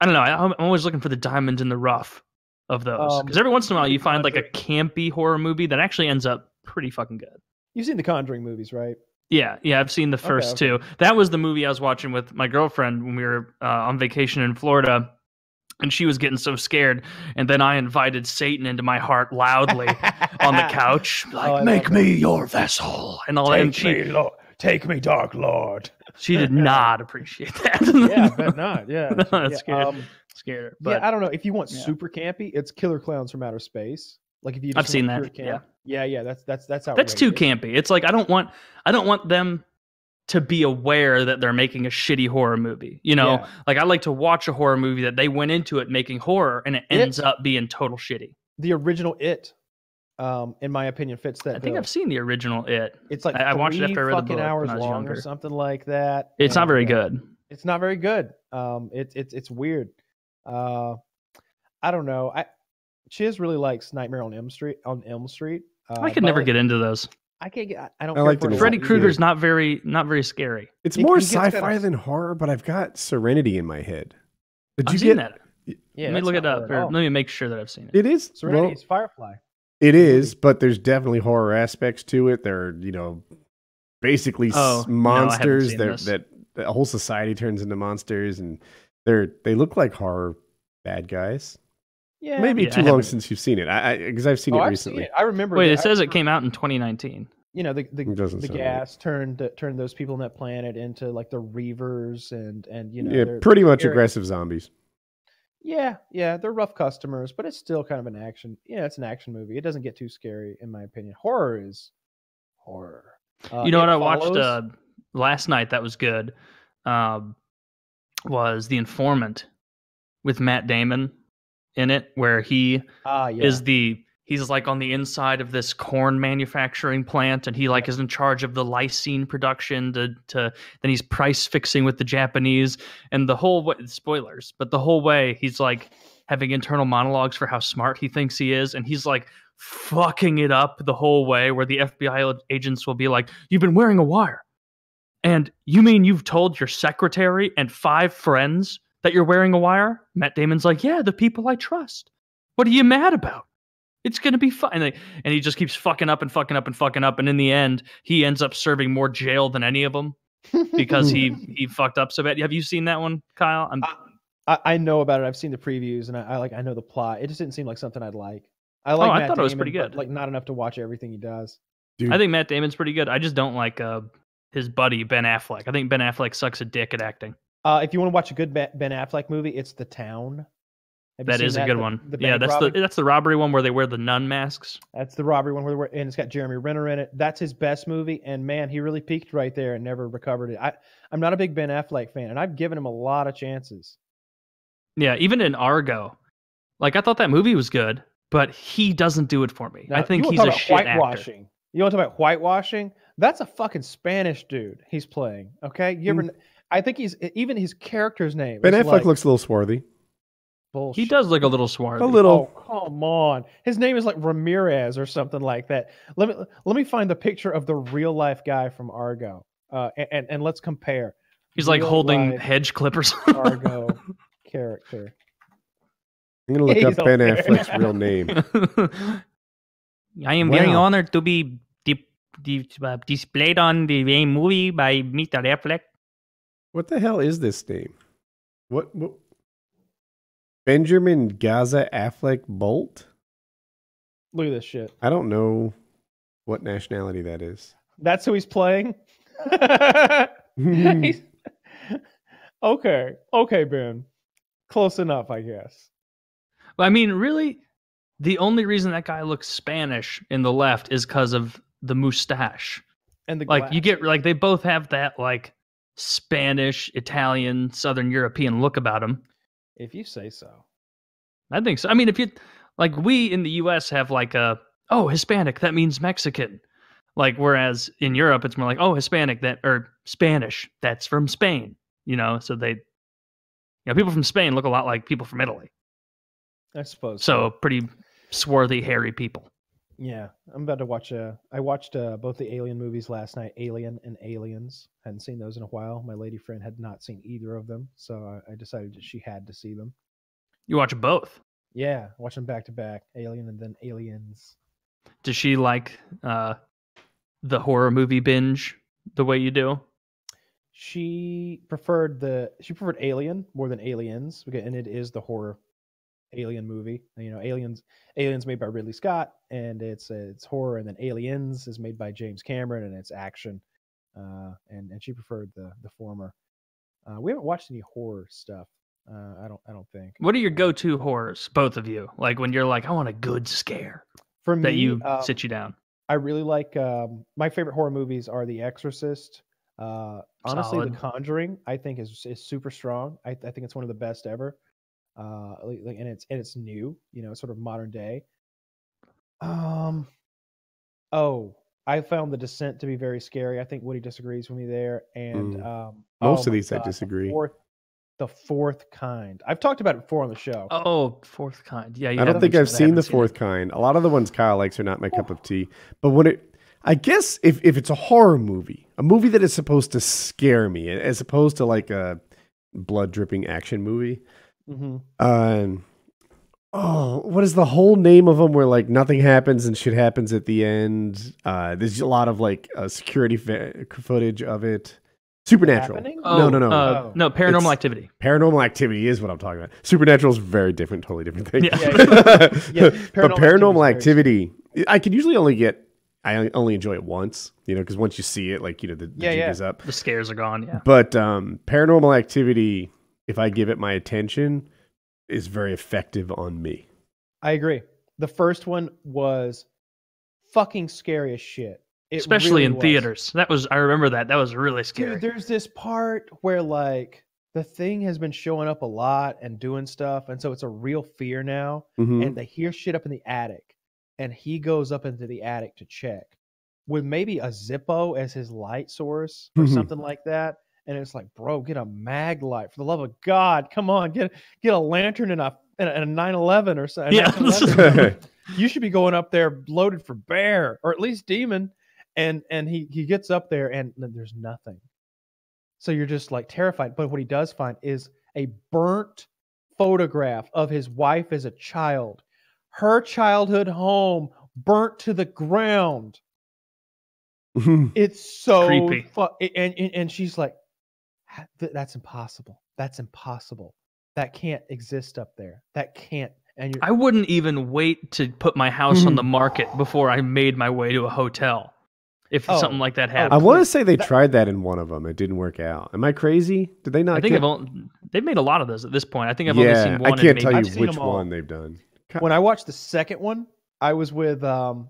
I don't know. I'm always looking for the diamond in the rough of those, because every once in a while you find like a campy horror movie that actually ends up pretty fucking good. You've seen the Conjuring movies, right? Yeah, I've seen the first two. That was the movie I was watching with my girlfriend when we were on vacation in Florida. And she was getting so scared. And then I invited Satan into my heart loudly on the couch. Like, make me your vessel. And all that. Take me, Dark Lord. She did not appreciate that. Yeah, but not. Yeah. Scared her. But, yeah, I don't know. If you want super campy, it's Killer Clowns from Outer Space. Like, if you I've seen that. Yeah, that's how that's too campy. It's like, I don't want them to be aware that they're making a shitty horror movie. Like, I like to watch a horror movie that they went into it making horror and it ends up being total shitty. The original It, in my opinion, fits that. I think I've seen the original It. It's like I watched it after I read the book. Hours long younger. Or something like that. It's not very good. It's not very good. It's weird. I don't know. Chiz really likes Nightmare on Elm Street. I could never get into those. I can't get. I don't. I like Freddy Krueger's not very scary. It's more sci-fi than horror, but I've got Serenity in my head. I've seen that. Yeah, let me look it up. Or let me make sure that I've seen it. It is Serenity. Well, it's Firefly. It is, but there's definitely horror aspects to it. There are, basically monsters that the whole society turns into monsters, and they look like horror bad guys. Yeah, maybe too long since you've seen it. Because I've seen it recently. I remember. Wait, it says it came out in 2019. You know, the gas turned those people on that planet into like the Reavers and you know, yeah, pretty much aggressive zombies. Yeah, they're rough customers, but it's still kind of an action. Yeah, it's an action movie. It doesn't get too scary, in my opinion. Horror is horror. You know what I watched last night that was good? Was The Informant with Matt Damon in it, where he is he's like on the inside of this corn manufacturing plant, and he like is in charge of the lysine production. Then he's price fixing with the Japanese, and the whole way, spoilers, but the whole way he's like having internal monologues for how smart he thinks he is, and he's like fucking it up the whole way. Where the FBI agents will be like, "You've been wearing a wire, and you mean you've told your secretary and 5 friends that you're wearing a wire?" Matt Damon's like, "Yeah, the people I trust. What are you mad about? It's going to be fun." And he just keeps fucking up. And in the end, he ends up serving more jail than any of them because he fucked up so bad. Have you seen that one, Kyle? I know about it. I've seen the previews, and I know the plot. It just didn't seem like something I'd like. I thought it was pretty good. Like, not enough to watch everything he does. Dude. I think Matt Damon's pretty good. I just don't like his buddy, Ben Affleck. I think Ben Affleck sucks a dick at acting. If you want to watch a good Ben Affleck movie, it's The Town. That is a good one. Yeah, that's the robbery one where they wear the nun masks. That's the robbery one and it's got Jeremy Renner in it. That's his best movie, and man, he really peaked right there and never recovered it. I'm not a big Ben Affleck fan, and I've given him a lot of chances. Yeah, even in Argo, like I thought that movie was good, but he doesn't do it for me. Now, I think he's a shit actor. You want to talk about whitewashing? That's a fucking Spanish dude he's playing. Okay, you ever? I think he's even his character's name. Ben Affleck looks a little swarthy. Bullshit. He does look a little swarthy. A little. Oh, come on. His name is like Ramirez or something like that. Let me find the picture of the real life guy from Argo, and let's compare. He's real like holding hedge clippers. Argo character. I'm gonna look up Ben Affleck's real name. I am very honored to be displayed on the movie by Mr. Affleck. What the hell is this name? What? Benjamin Gaza Affleck Bolt? Look at this shit. I don't know what nationality that is. That's who he's playing? Okay, Ben. Close enough, I guess. I mean, really, the only reason that guy looks Spanish in the left is because of the mustache. And the glass. Like, you get, like, they both have that, like, Spanish, Italian, Southern European look about them. If you say so. I think so. I mean, if you like, we in the US have like a, oh, Hispanic, that means Mexican. Like, whereas in Europe, it's more like, oh, Hispanic, that, or Spanish, that's from Spain, you know? So they, you know, people from Spain look a lot like people from Italy, I suppose. So pretty swarthy, hairy people. Yeah. I'm about to watch, I watched both the Alien movies last night, Alien and Aliens. Hadn't seen those in a while. My lady friend had not seen either of them, so I decided that she had to see them. You watch both? Yeah, watch them back to back, Alien and then Aliens. Does she like the horror movie binge the way you do? She preferred Alien more than Aliens, and it is the horror Alien movie. You know, Aliens made by Ridley Scott, and it's horror, and then Aliens is made by James Cameron, and it's action. And she preferred the former. We haven't watched any horror stuff. I don't think. What are your go-to horrors, both of you? Like when you're like, I want a good scare. For me, that you sit you down. I really like my favorite horror movies are The Exorcist. Honestly, The Conjuring I think is super strong. I think it's one of the best ever. And it's new, you know, sort of modern day. I found The Descent to be very scary. I think Woody disagrees with me there. And most of these God, I disagree. The fourth Kind. I've talked about it before on the show. Oh, Fourth Kind. Yeah, I don't think I've seen The Fourth Kind. A lot of the ones Kyle likes are not my cup of tea. But when I guess if it's a horror movie, a movie that is supposed to scare me, as opposed to like a blood-dripping action movie. Mm-hmm. What is the whole name of them where like nothing happens and shit happens at the end? There's a lot of like security footage of it. Supernatural. No, Paranormal Activity. Paranormal Activity is what I'm talking about. Supernatural is very different, totally different thing. Yeah. But Paranormal Activity, I could usually only get, I only enjoy it once, you know, because once you see it, like, you know, the jig is up. The scares are gone, yeah. But Paranormal Activity, if I give it my attention, is very effective on me. I agree. The first one was fucking scary as shit. Especially in theaters. That was, I remember that. That was really scary. Dude, there's this part where like the thing has been showing up a lot and doing stuff. And so it's a real fear now. Mm-hmm. And they hear shit up in the attic. And he goes up into the attic to check with maybe a Zippo as his light source or something like that. And it's like, bro, get a mag light. For the love of God, come on, get a lantern and a 911 or something. Yeah. You should be going up there loaded for bear or at least demon. And he gets up there and there's nothing. So you're just like terrified. But what he does find is a burnt photograph of his wife as a child. Her childhood home burnt to the ground. It's so creepy. And she's like, that's impossible. That's impossible. That can't exist up there. That can't. And I wouldn't even wait to put my house on the market before I made my way to a hotel. If something like that happened. I want to say they tried that in one of them. It didn't work out. Am I crazy? Did they not? I think they've made a lot of those at this point. I think I've only seen one. I can't tell you which one they've done. When I watched the second one, I was with a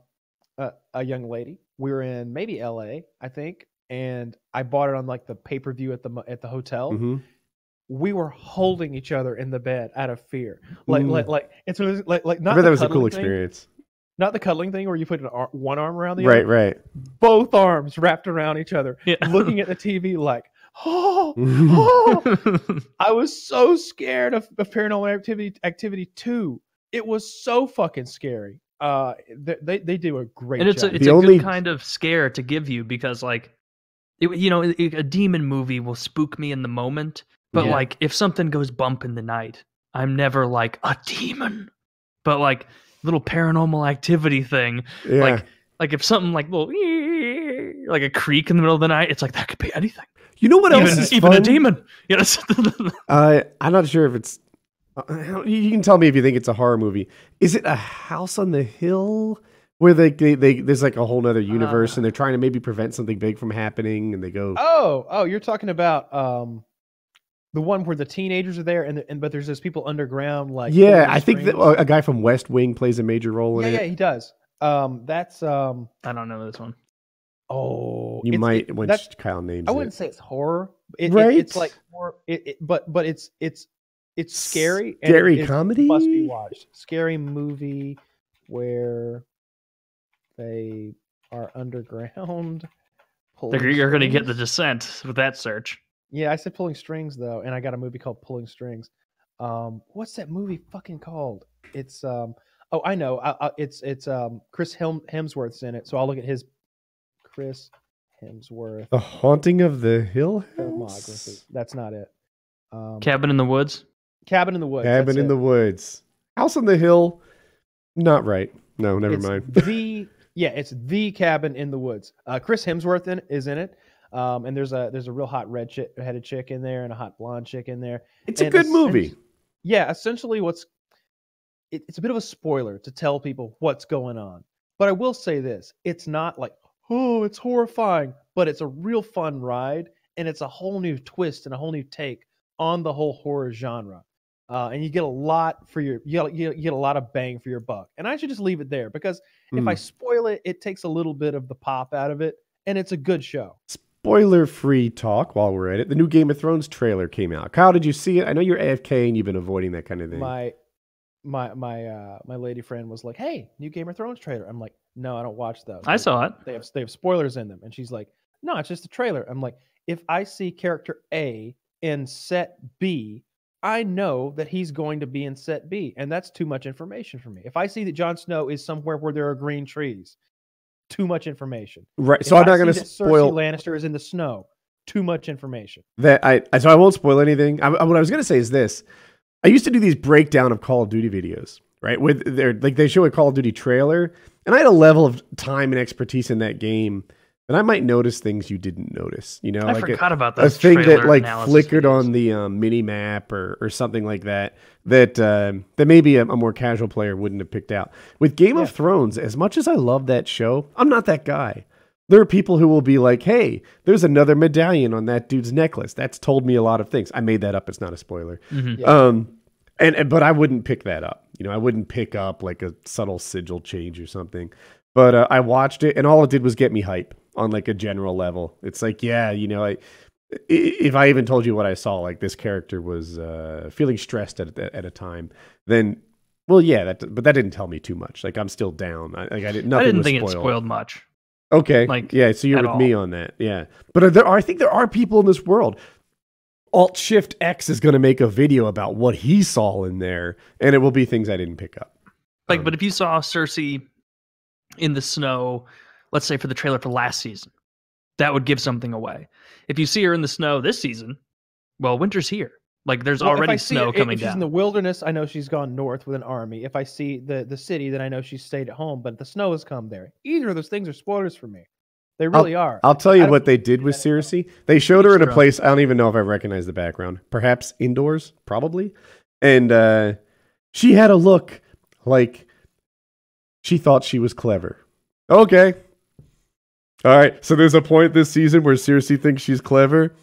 young lady. We were in maybe L.A., I think, and I bought it on like the pay-per-view at the hotel. Mm-hmm. We were holding each other in the bed out of fear. That was a cool experience. Not the cuddling thing where you put one arm around the other. Right. Both arms wrapped around each other, looking at the TV like, oh. I was so scared of Paranormal Activity 2. It was so fucking scary. They do a great job. And it's a good kind of scare to give you because, like, a demon movie will spook me in the moment. But, like, if something goes bump in the night, I'm never like, a demon. But, like... little Paranormal Activity thing, like if something like a creak in the middle of the night, it's like that could be anything. You know what else is even fun? A demon. You know, I'm not sure if it's. You can tell me if you think it's a horror movie. Is it A House on the Hill where they there's like a whole other universe and they're trying to maybe prevent something big from happening and they go. Oh, you're talking about the one where the teenagers are there, but there's those people underground, like I think that a guy from West Wing plays a major role in it. Yeah, he does. I don't know this one. Oh, you might when Kyle names it. I wouldn't say it's horror. It's like horror. But it's scary. Scary and comedy must be watched. Scary movie where they are underground. You're going to get The Descent with that search. Yeah, I said Pulling Strings though, and I got a movie called Pulling Strings. What's that movie fucking called? It's I know. It's Chris Hemsworth's in it, so I'll look at his Chris Hemsworth. The Haunting of the Hill House. That's not it. Cabin in the Woods. Cabin in the Woods. Cabin in the Woods. House on the Hill. Not right. No, never mind. It's The Cabin in the Woods. Chris Hemsworth is in it. And there's a real hot red-headed chick in there and a hot blonde chick in there. It's a good movie. Yeah, essentially it's a bit of a spoiler to tell people what's going on. But I will say this. It's not like, oh, it's horrifying. But it's a real fun ride. And it's a whole new twist and a whole new take on the whole horror genre. And you get a lot of bang for your buck. And I should just leave it there because if I spoil it, it takes a little bit of the pop out of it. And it's a good show. Spoiler-free talk while we're at it. The new Game of Thrones trailer came out. Kyle, did you see it? I know you're AFK and you've been avoiding that kind of thing. My lady friend was like, "Hey, new Game of Thrones trailer." I'm like, "No, I don't watch those. I saw it. They have spoilers in them." And she's like, "No, it's just a trailer." I'm like, "If I see character A in set B, I know that he's going to be in set B, and that's too much information for me. If I see that Jon Snow is somewhere where there are green trees, too much information." Right. So I'm not going to spoil. Cersei Lannister is in the snow. Too much information. So I won't spoil anything. What I was going to say is this: I used to do these breakdown of Call of Duty videos, right? With they show a Call of Duty trailer, and I had a level of time and expertise in that game And I might notice things you didn't notice, you know, I like forgot about those, a thing that like flickered videos on the mini map or something like that, that maybe a more casual player wouldn't have picked out. With Game of Thrones, as much as I love that show, I'm not that guy. There are people who will be like, hey, there's another medallion on that dude's necklace. That's told me a lot of things. I made that up. It's not a spoiler. Mm-hmm. Yeah. But I wouldn't pick that up. You know, I wouldn't pick up like a subtle sigil change or something. But I watched it, and all it did was get me hype on like a general level. It's like, yeah, you know, if I even told you what I saw, like this character was feeling stressed at a time, then, well, yeah, but that didn't tell me too much. Like I'm still down. I didn't think it spoiled much. Okay, like, yeah, so you're with me on that, yeah. But I think there are people in this world. Alt-Shift-X is going to make a video about what he saw in there, and it will be things I didn't pick up. Like, but if you saw Cersei in the snow, let's say for the trailer for last season, that would give something away. If you see her in the snow this season, well, winter's here. Like, there's already snow coming down. If she's in the wilderness, I know she's gone north with an army. If I see the city, then I know she's stayed at home, but the snow has come there. Either of those things are spoilers for me. They really are. I'll tell you what they did with Cersei. They showed her in a place, I don't even know if I recognize the background. Perhaps indoors, probably. And she had a look like she thought she was clever. Okay. All right, so there's a point this season where Cersei thinks she's clever.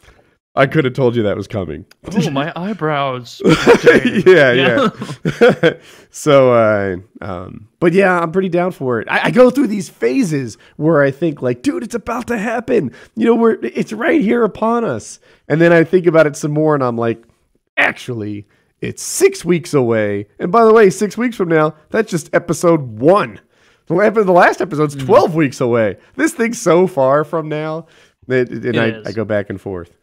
I could have told you that was coming. Oh, my eyebrows. yeah. So, but yeah, I'm pretty down for it. I go through these phases where I think like, dude, it's about to happen. You know, it's right here upon us. And then I think about it some more and I'm like, actually, it's 6 weeks away. And by the way, 6 weeks from now, that's just episode 1. The last episode's 12 weeks away. This thing's so far from now. And I go back and forth.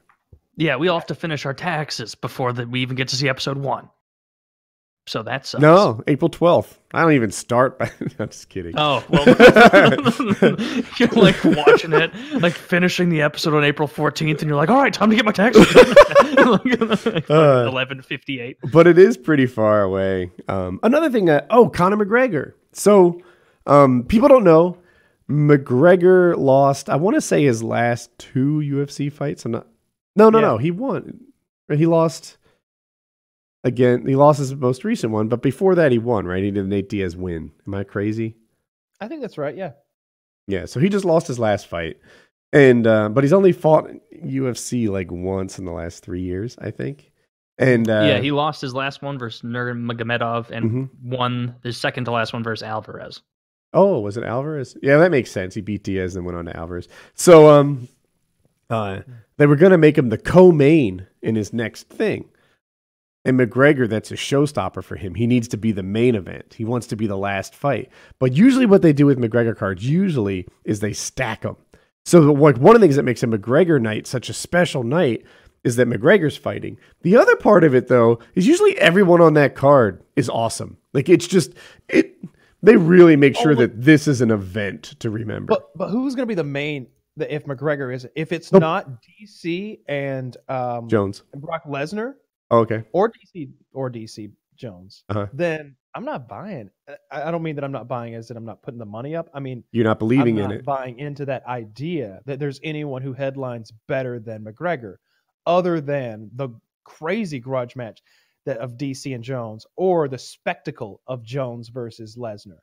Yeah, we all have to finish our taxes before we even get to see episode 1. So that sucks. No, April 12th. I don't even start. I'm just kidding. Oh, well, you're like watching it, like finishing the episode on April 14th, and you're like, all right, time to get my taxes done. Like 11:58. But it is pretty far away. Another thing, Conor McGregor. So people don't know, McGregor lost, I want to say his last 2 UFC fights. No. He won. He lost again. He lost his most recent one, but before that, he won, right? He did a Nate Diaz win. Am I crazy? I think that's right. Yeah. Yeah. So he just lost his last fight, and but he's only fought UFC like once in the last 3 years, I think. And yeah, he lost his last one versus Nurmagomedov and won the second to last one versus Alvarez. Oh, was it Alvarez? Yeah, that makes sense. He beat Diaz and went on to Alvarez. So they were going to make him the co-main in his next thing. And McGregor, that's a showstopper for him. He needs to be the main event. He wants to be the last fight. But usually what they do with McGregor cards is they stack them. So like one of the things that makes a McGregor night such a special night is that McGregor's fighting. The other part of it, though, is usually everyone on that card is awesome. Like it's just... They really make sure that this is an event to remember. But who's going to be the main... if McGregor isn't, if it's not DC and Jones and Brock Lesnar, or DC Jones, then I'm not buying. I don't mean that I'm not buying as that I'm not putting the money up. I mean you're not believing in it. Buying into that idea that there's anyone who headlines better than McGregor, other than the crazy grudge match of DC and Jones, or the spectacle of Jones versus Lesnar.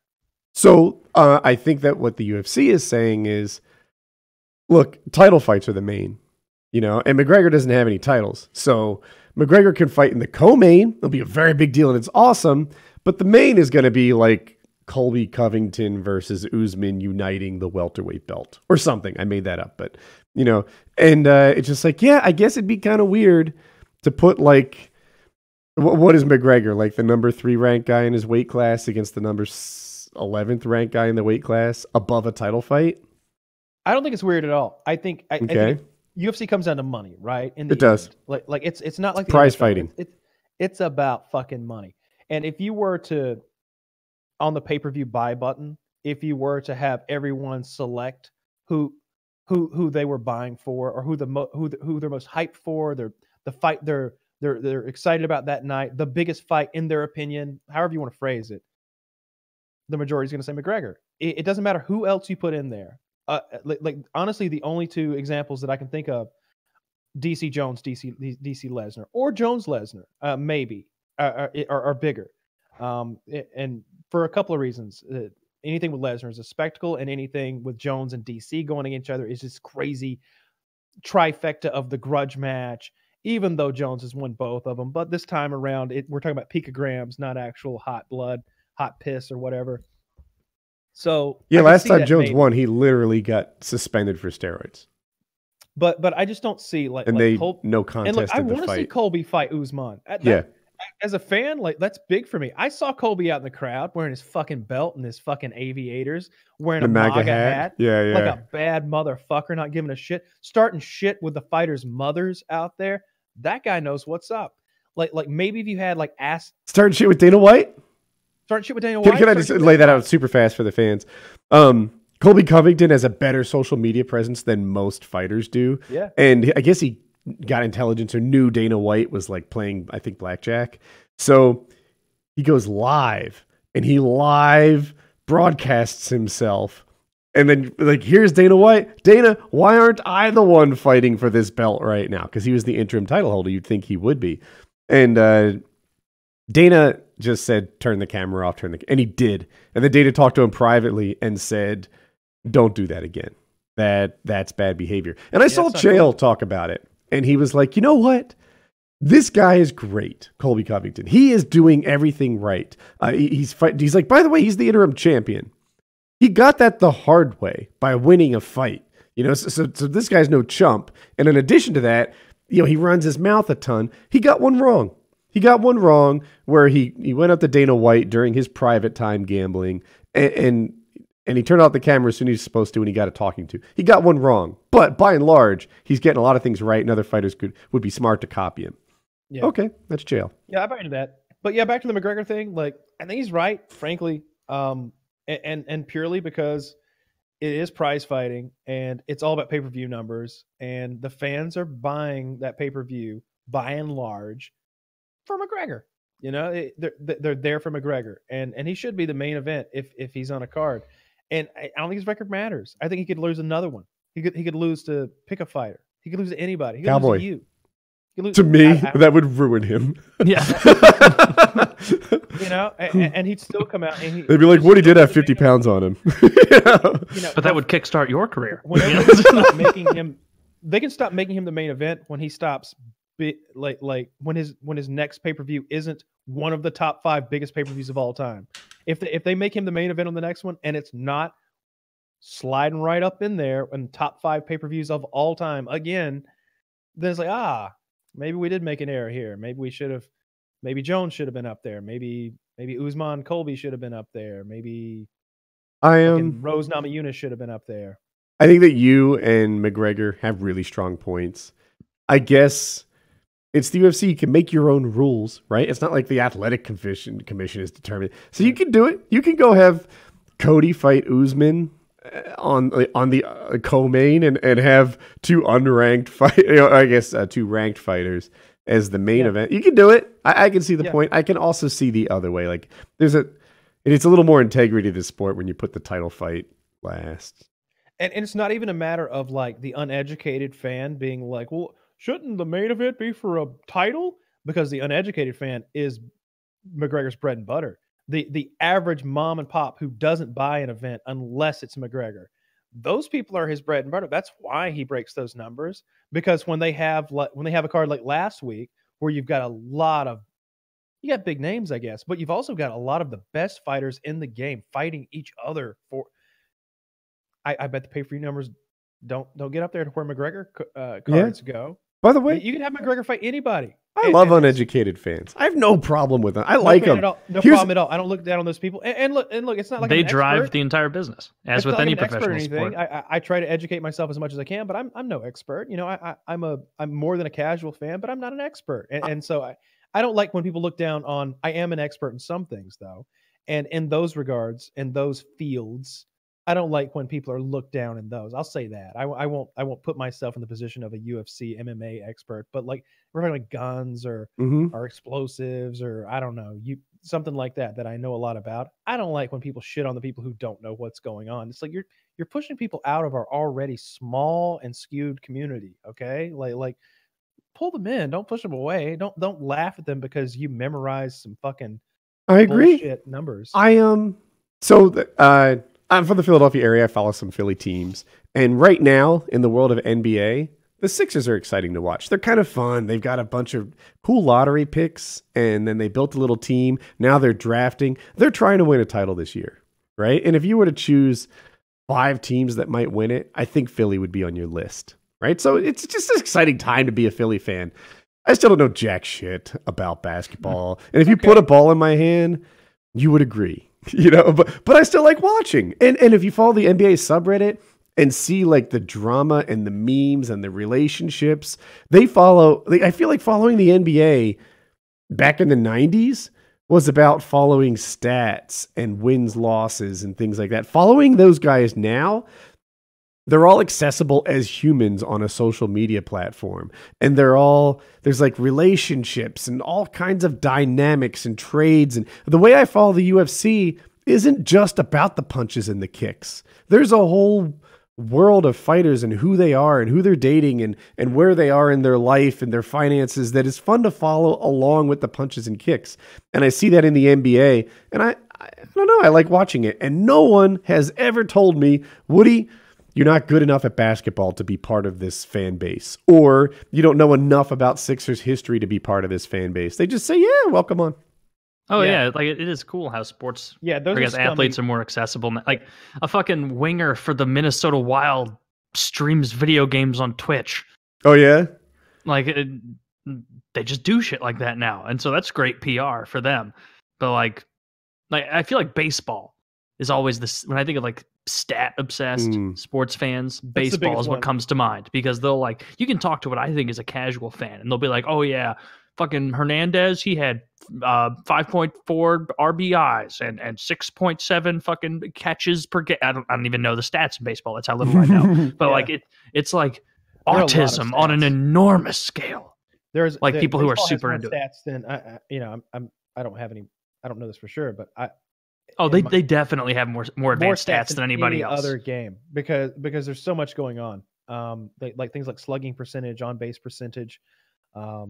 So I think that what the UFC is saying is, look, title fights are the main, you know, and McGregor doesn't have any titles. So McGregor can fight in the co-main. It'll be a very big deal and it's awesome. But the main is going to be like Colby Covington versus Usman uniting the welterweight belt or something. I made that up, but you know, and it's just like, yeah, I guess it'd be kind of weird to put like, what is McGregor? Like the number 3 ranked guy in his weight class against the number 11th ranked guy in the weight class above a title fight. I don't think it's weird at all. I think UFC comes down to money, right? It does. Like it's not like prize fighting. It's about fucking money. And if you were to, on the pay-per-view buy button, if you were to have everyone select who they were buying for, or who they're most hyped for, the fight they're excited about that night, the biggest fight in their opinion, however you want to phrase it, the majority is going to say McGregor. It doesn't matter who else you put in there. like honestly, the only two examples that I can think of, DC Jones, DC Lesnar, or Jones Lesnar, maybe are bigger. And for a couple of reasons, anything with Lesnar is a spectacle, and anything with Jones and DC going against each other is this crazy trifecta of the grudge match. Even though Jones has won both of them, but this time around, we're talking about picograms, not actual hot blood, hot piss, or whatever. So yeah, last time Jones won, he literally got suspended for steroids. But I just don't see like, and they no contest. And I want to see Colby fight Usman. Yeah, as a fan, like that's big for me. I saw Colby out in the crowd wearing his fucking belt and his fucking aviators, wearing a MAGA hat. Yeah, yeah, like a bad motherfucker, not giving a shit, starting shit with the fighters' mothers out there. That guy knows what's up. Like maybe if you had like asked starting shit with Dana White. Starting shit with Dana White. Can I just lay that out super fast for the fans? Colby Covington has a better social media presence than most fighters do. Yeah. And I guess he got intelligence or knew Dana White was like playing, I think, blackjack. So he goes live and he live broadcasts himself. And then, like, here's Dana White. Dana, why aren't I the one fighting for this belt right now? Because he was the interim title holder. You'd think he would be. And Dana just said, turn the camera off. And he did. And then Dana talked to him privately and said, don't do that again. That's bad behavior. And I saw Chael talk about it. And he was like, you know what? This guy is great, Colby Covington. He is doing everything right. He's like, by the way, he's the interim champion. He got that the hard way by winning a fight, you know, so this guy's no chump. And in addition to that, you know, he runs his mouth a ton. He got one wrong. He got one wrong where he went up to Dana White during his private time gambling and he turned off the camera as soon as he was supposed to and he got a talking to. He got one wrong, but by and large, he's getting a lot of things right and other fighters would be smart to copy him. Yeah. Okay, that's Chael. Yeah, I buy into that. But yeah, back to the McGregor thing, like, I think he's right, frankly. And purely because it is prize fighting and it's all about pay-per-view numbers and the fans are buying that pay-per-view by and large for McGregor. You know, they're there for McGregor and he should be the main event if he's on a card. And I don't think his record matters. I think he could lose another one. He could lose to pick a fighter. He could lose to anybody. He could lose to you. To me, that would ruin him. Yeah. You know, and he'd still come out. And they'd be like, Woody did have 50 pounds on him. You know? You know, but that would kickstart your career. They can stop making him the main event when he stops, when his next pay-per-view isn't one of the top 5 biggest pay-per-views of all time. If they make him the main event on the next one and it's not sliding right up in there and top 5 pay-per-views of all time again, then it's like, maybe we did make an error here. Maybe we should have. Maybe Jones should have been up there. Maybe Usman Colby should have been up there. Maybe Rose Namajunas should have been up there. I think that you and McGregor have really strong points. I guess it's the UFC. You can make your own rules, right? It's not like the athletic commission is determined. So you can do it. You can go have Cody fight Usman on the co-main and have two ranked fighters as the main event. You can do it. I can see the point. I can also see the other way. Like it's a little more integrity to the sport when you put the title fight last. And it's not even a matter of like the uneducated fan being like, well, shouldn't the main event be for a title? Because the uneducated fan is McGregor's bread and butter. The average mom and pop who doesn't buy an event unless it's McGregor, those people are his bread and butter. That's why he breaks those numbers, because when they have a card like last week where you've got you got big names, I guess, but you've also got a lot of the best fighters in the game fighting each other for. I bet the pay-per-view numbers don't get up there to where McGregor cards go. By the way, you can have McGregor fight anybody. I love uneducated fans. I have no problem with them. I like them. No problem at all. I don't look down on those people. And look, it's not like they drive the entire business, as with any professional sport. I try to educate myself as much as I can, but I'm no expert. You know, I'm more than a casual fan, but I'm not an expert. And so I don't like when people look down on. I am an expert in some things though, and in those regards, in those fields, I don't like when people are looked down in those. I'll say that. I won't put myself in the position of a UFC MMA expert, but like we're talking like guns or or explosives or I don't know, something like that that I know a lot about. I don't like when people shit on the people who don't know what's going on. It's like you're pushing people out of our already small and skewed community, okay? Like pull them in, don't push them away. Don't laugh at them because you memorize some fucking bullshit numbers. I'm from the Philadelphia area. I follow some Philly teams. And right now, in the world of NBA, the Sixers are exciting to watch. They're kind of fun. They've got a bunch of cool lottery picks, and then they built a little team. Now they're drafting. They're trying to win a title this year, right? And if you were to choose 5 teams that might win it, I think Philly would be on your list, right? So it's just an exciting time to be a Philly fan. I still don't know jack shit about basketball. And if you put a ball in my hand, you would agree. You know, but I still like watching. And if you follow the NBA subreddit and see like the drama and the memes and the relationships, I feel like following the NBA back in the 90s was about following stats and wins, losses and things like that. Following those guys now, they're all accessible as humans on a social media platform. And there's like relationships and all kinds of dynamics and trades. And the way I follow the UFC isn't just about the punches and the kicks. There's a whole world of fighters and who they are and who they're dating and where they are in their life and their finances that is fun to follow along with the punches and kicks. And I see that in the NBA. And I don't know. I like watching it. And no one has ever told me, Woody, you're not good enough at basketball to be part of this fan base, or you don't know enough about Sixers history to be part of this fan base. They just say, yeah, welcome on. Oh yeah. Like it is cool how sports, those athletes are more accessible. Like a fucking winger for the Minnesota Wild streams video games on Twitch. Oh yeah. Like they just do shit like that now. And so that's great PR for them. But like I feel like baseball is always this, when I think of like, stat obsessed sports fans, baseball is what comes to mind, because they'll like, you can talk to what I think is a casual fan and they'll be like, oh yeah, fucking Hernandez, he had 5.4 RBIs and 6.7 fucking catches per game. I don't even know the stats in baseball, that's how little I know, but like it's like autism on an enormous scale. There's like people who are super into stats it. Then I don't know this for sure, but they definitely have more advanced stats than anybody else. Other game because there's so much going on. They, like things like slugging percentage, on base percentage, ERA,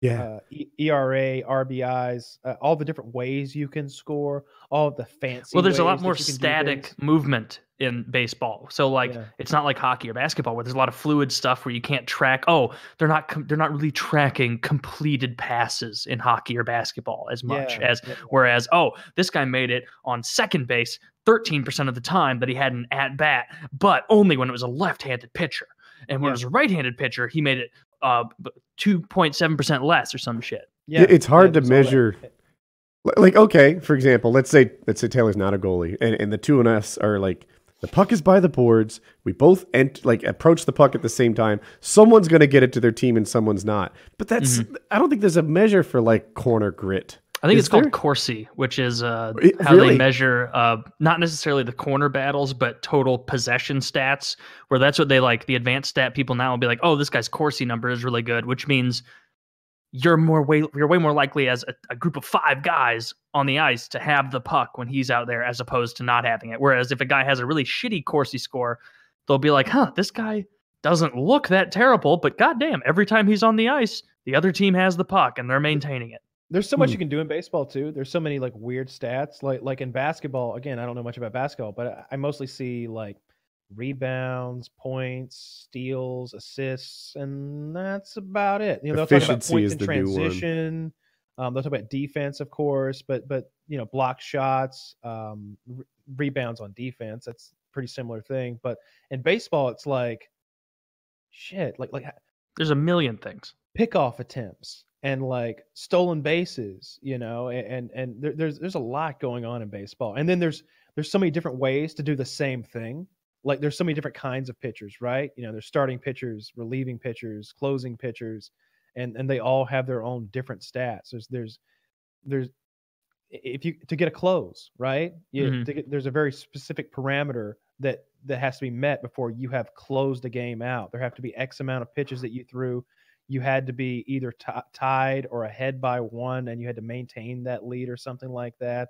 RBIs, all the different ways you can score, all of the fancy. Well, there's a lot more static movement in baseball, so like it's not like hockey or basketball where there's a lot of fluid stuff where you can't track. Oh, they're not really tracking completed passes in hockey or basketball as much as. Whereas this guy made it on second base 13% of the time that he had an at bat, but only when it was a left-handed pitcher, and when it was a right-handed pitcher, he made it 2.7% less or some shit. Yeah, it's hard to measure. Like, okay, for example, let's say Taylor's not a goalie, and the two of us are like, the puck is by the boards. We both approach the puck at the same time. Someone's going to get it to their team and someone's not. But that's I don't think there's a measure for like corner grit. I think it's called Corsi, which is how they measure not necessarily the corner battles, but total possession stats, where that's what they like. The advanced stat people now will be like, oh, this guy's Corsi number is really good, which means you're way more likely as a group of 5 guys on the ice to have the puck when he's out there as opposed to not having it. Whereas if a guy has a really shitty Corsi score, they'll be like, huh, this guy doesn't look that terrible, but goddamn, every time he's on the ice, the other team has the puck and they're maintaining it. There's so much you can do in baseball too. There's so many like weird stats, like in basketball. Again, I don't know much about basketball, but I mostly see like rebounds, points, steals, assists, and that's about it. You know, they'll talk about points in transition. They'll talk about defense, of course, but you know, block shots, rebounds on defense. That's a pretty similar thing. But in baseball, it's like shit. Like there's a million things. Pickoff attempts. And like stolen bases, you know, and there's a lot going on in baseball. And then there's so many different ways to do the same thing. Like there's so many different kinds of pitchers, right? You know, there's starting pitchers, relieving pitchers, closing pitchers, and they all have their own different stats. There's if you to get a close, right? You, mm-hmm. to get, there's a very specific parameter that has to be met before you have closed a game out. There have to be X amount of pitches that you threw. You had to be either tied or ahead by one, and you had to maintain that lead or something like that.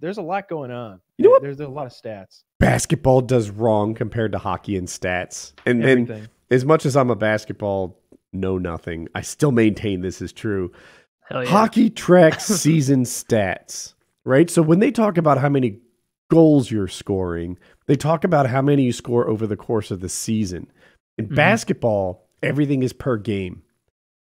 There's a lot going on. You know what? There's a lot of stats. Basketball does wrong compared to hockey and stats. And as much as I'm a basketball know-nothing, I still maintain this is true. Hell yeah. Hockey tracks season stats, right? So when they talk about how many goals you're scoring, they talk about how many you score over the course of the season. In mm-hmm. basketball, everything is per game.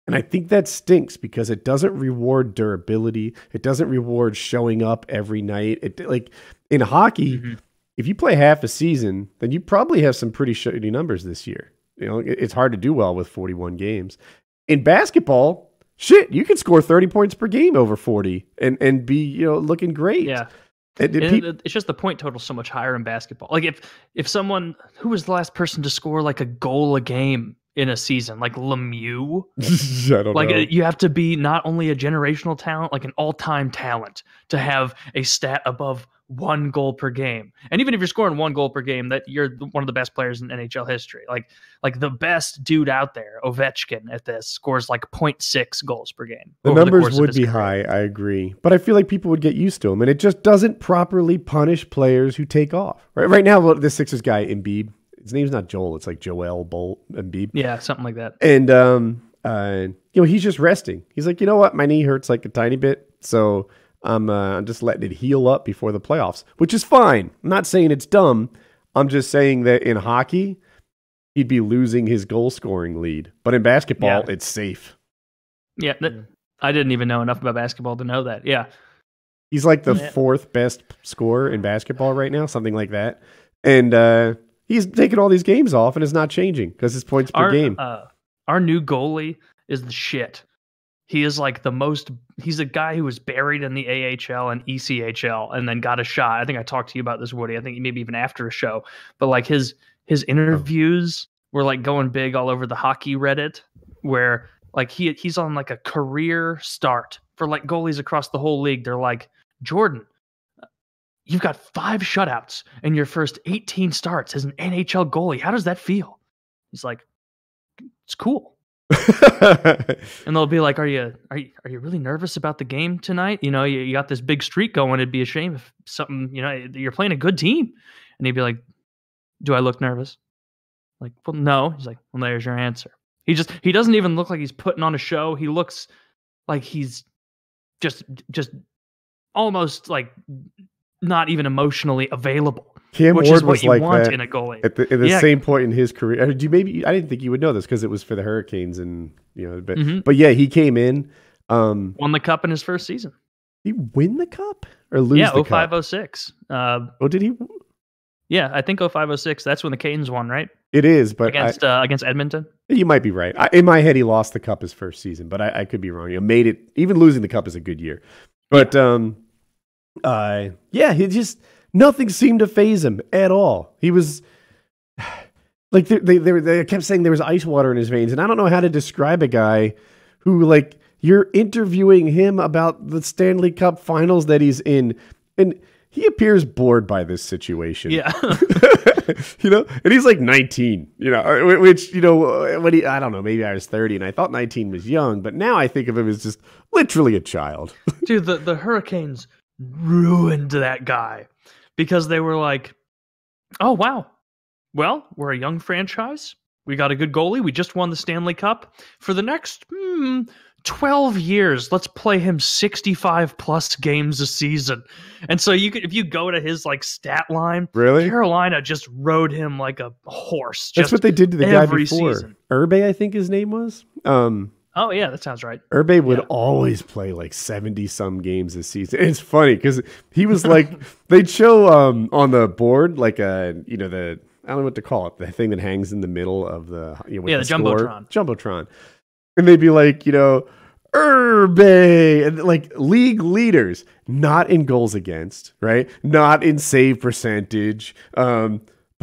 And I think that stinks because it doesn't reward durability. It doesn't reward showing up every night. Like in hockey, mm-hmm. if you play half a season, then you probably have some pretty shitty numbers this year. You know, it's hard to do well with 41 games. In basketball, shit, you can score 30 points per game over 40 and be, you know, looking great. Yeah. It's just the point total so much higher in basketball. Like if someone who was the last person to score like a goal a game in a season, like Lemieux, I don't know. You have to be not only a generational talent, like an all-time talent to have a stat above one goal per game. And even if you're scoring one goal per game, that you're one of the best players in NHL history. Like the best dude out there, Ovechkin, at this scores like 0.6 goals per game. The numbers would be high, I agree. But I feel like people would get used to him, and it just doesn't properly punish players who take off. Right now, the Sixers guy, Embiid, his name's not Joel, it's like Joel Embiid. Yeah, something like that. And you know, he's just resting. He's like, you know what, my knee hurts like a tiny bit, so I'm just letting it heal up before the playoffs, which is fine. I'm not saying it's dumb. I'm just saying that in hockey, he'd be losing his goal scoring lead. But in basketball, it's safe. Yeah. I didn't even know enough about basketball to know that. Yeah. He's like the fourth best scorer in basketball right now, something like that. And he's taking all these games off and it's not changing because his points per game. Our new goalie is the shit. He is like he's a guy who was buried in the AHL and ECHL and then got a shot. I think I talked to you about this, Woody. I think maybe even after a show. But like his interviews were like going big all over the hockey Reddit, where like he's on like a career start for like goalies across the whole league. They're like, Jordan, you've got 5 shutouts in your first 18 starts as an NHL goalie. How does that feel? He's like, it's cool. And they'll be like, are you really nervous about the game tonight? You know, you got this big streak going. It'd be a shame if something, you know, you're playing a good team. And he'd be like, do I look nervous? Like, well, no. He's like, well, there's your answer. He doesn't even look like he's putting on a show. He looks like he's just almost like not even emotionally available. Cam Which Ward is what was you like want that in a goalie. At the same point in his career. I didn't think you would know this because it was for the Hurricanes, and you know, but yeah, he came in, won the cup in his first season. Did he win the cup or lose? Yeah, 05-06. Did he? Yeah, I think 05-06. That's when the Canes won, right? It is, but against Edmonton. You might be right. In my head, he lost the cup his first season, but I could be wrong. He made it. Even losing the cup is a good year, but he just. Nothing seemed to faze him at all. He was like, they kept saying there was ice water in his veins. And I don't know how to describe a guy who, like, you're interviewing him about the Stanley Cup finals that he's in. And he appears bored by this situation. Yeah. You know, and he's like 19, you know, which, you know, when I don't know, maybe I was 30 and I thought 19 was young. But now I think of him as just literally a child. Dude, the Hurricanes ruined that guy. Because they were like, oh, wow, well, we're a young franchise. We got a good goalie. We just won the Stanley Cup. For the next 12 years, let's play him 65-plus games a season. And so if you go to his like stat line, really? Carolina just rode him like a horse. That's what they did to the guy before. Season. Irbe, I think his name was. Oh, yeah, that sounds right. Irbe would always play like 70-some games this season. It's funny because he was like, they'd show on the board like I don't know what to call it, the thing that hangs in the middle of the, you know, the Jumbotron. Jumbotron. And they'd be like, you know, Irbe, and like league leaders, not in goals against, right? Not in save percentage,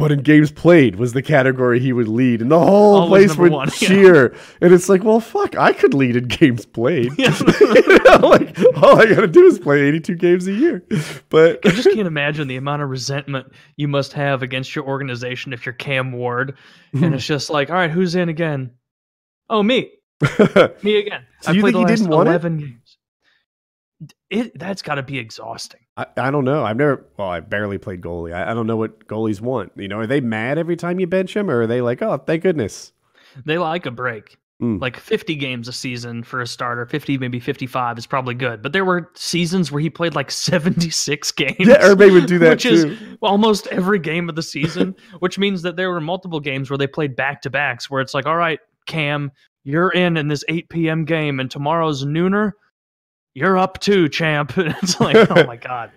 but in games played was the category he would lead, and the whole place would cheer. And it's like, well, fuck, I could lead in games played. Like, all I gotta do is play 82 games a year. But I just can't imagine the amount of resentment you must have against your organization if you're Cam Ward, and it's just like, all right, who's in again? Oh, me, me again. So I played the last 11 games. That's got to be exhausting. I don't know. I've never, well, I barely played goalie. I don't know what goalies want. You know, are they mad every time you bench him, or are they like, oh, thank goodness? They like a break. Like 50 games a season for a starter, 50, maybe 55 is probably good. But there were seasons where he played like 76 games. Yeah, Irbe would do that which too. Is almost every game of the season, which means that there were multiple games where they played back-to-backs where it's like, all right, Cam, you're in this 8 p.m. game, and tomorrow's nooner. You're up too, champ. It's like, oh my God.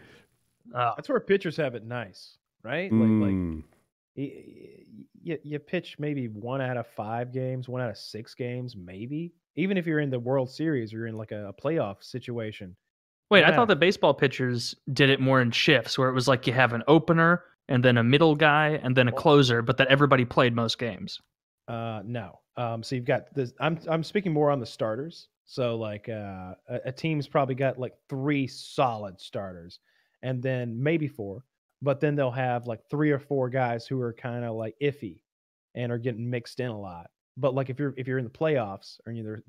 That's where pitchers have it nice, right? Like you pitch maybe 1 out of 5 games, 1 out of 6 games, maybe. Even if you're in the World Series or you're in like a playoff situation. Wait, yeah. I thought the baseball pitchers did it more in shifts where it was like you have an opener and then a middle guy and then a closer, but that everybody played most games. No. So you've got this. I'm speaking more on the starters. So like a team's probably got like 3 solid starters and then maybe 4, but then they'll have like 3 or 4 guys who are kind of like iffy and are getting mixed in a lot. But like if you're in the playoffs or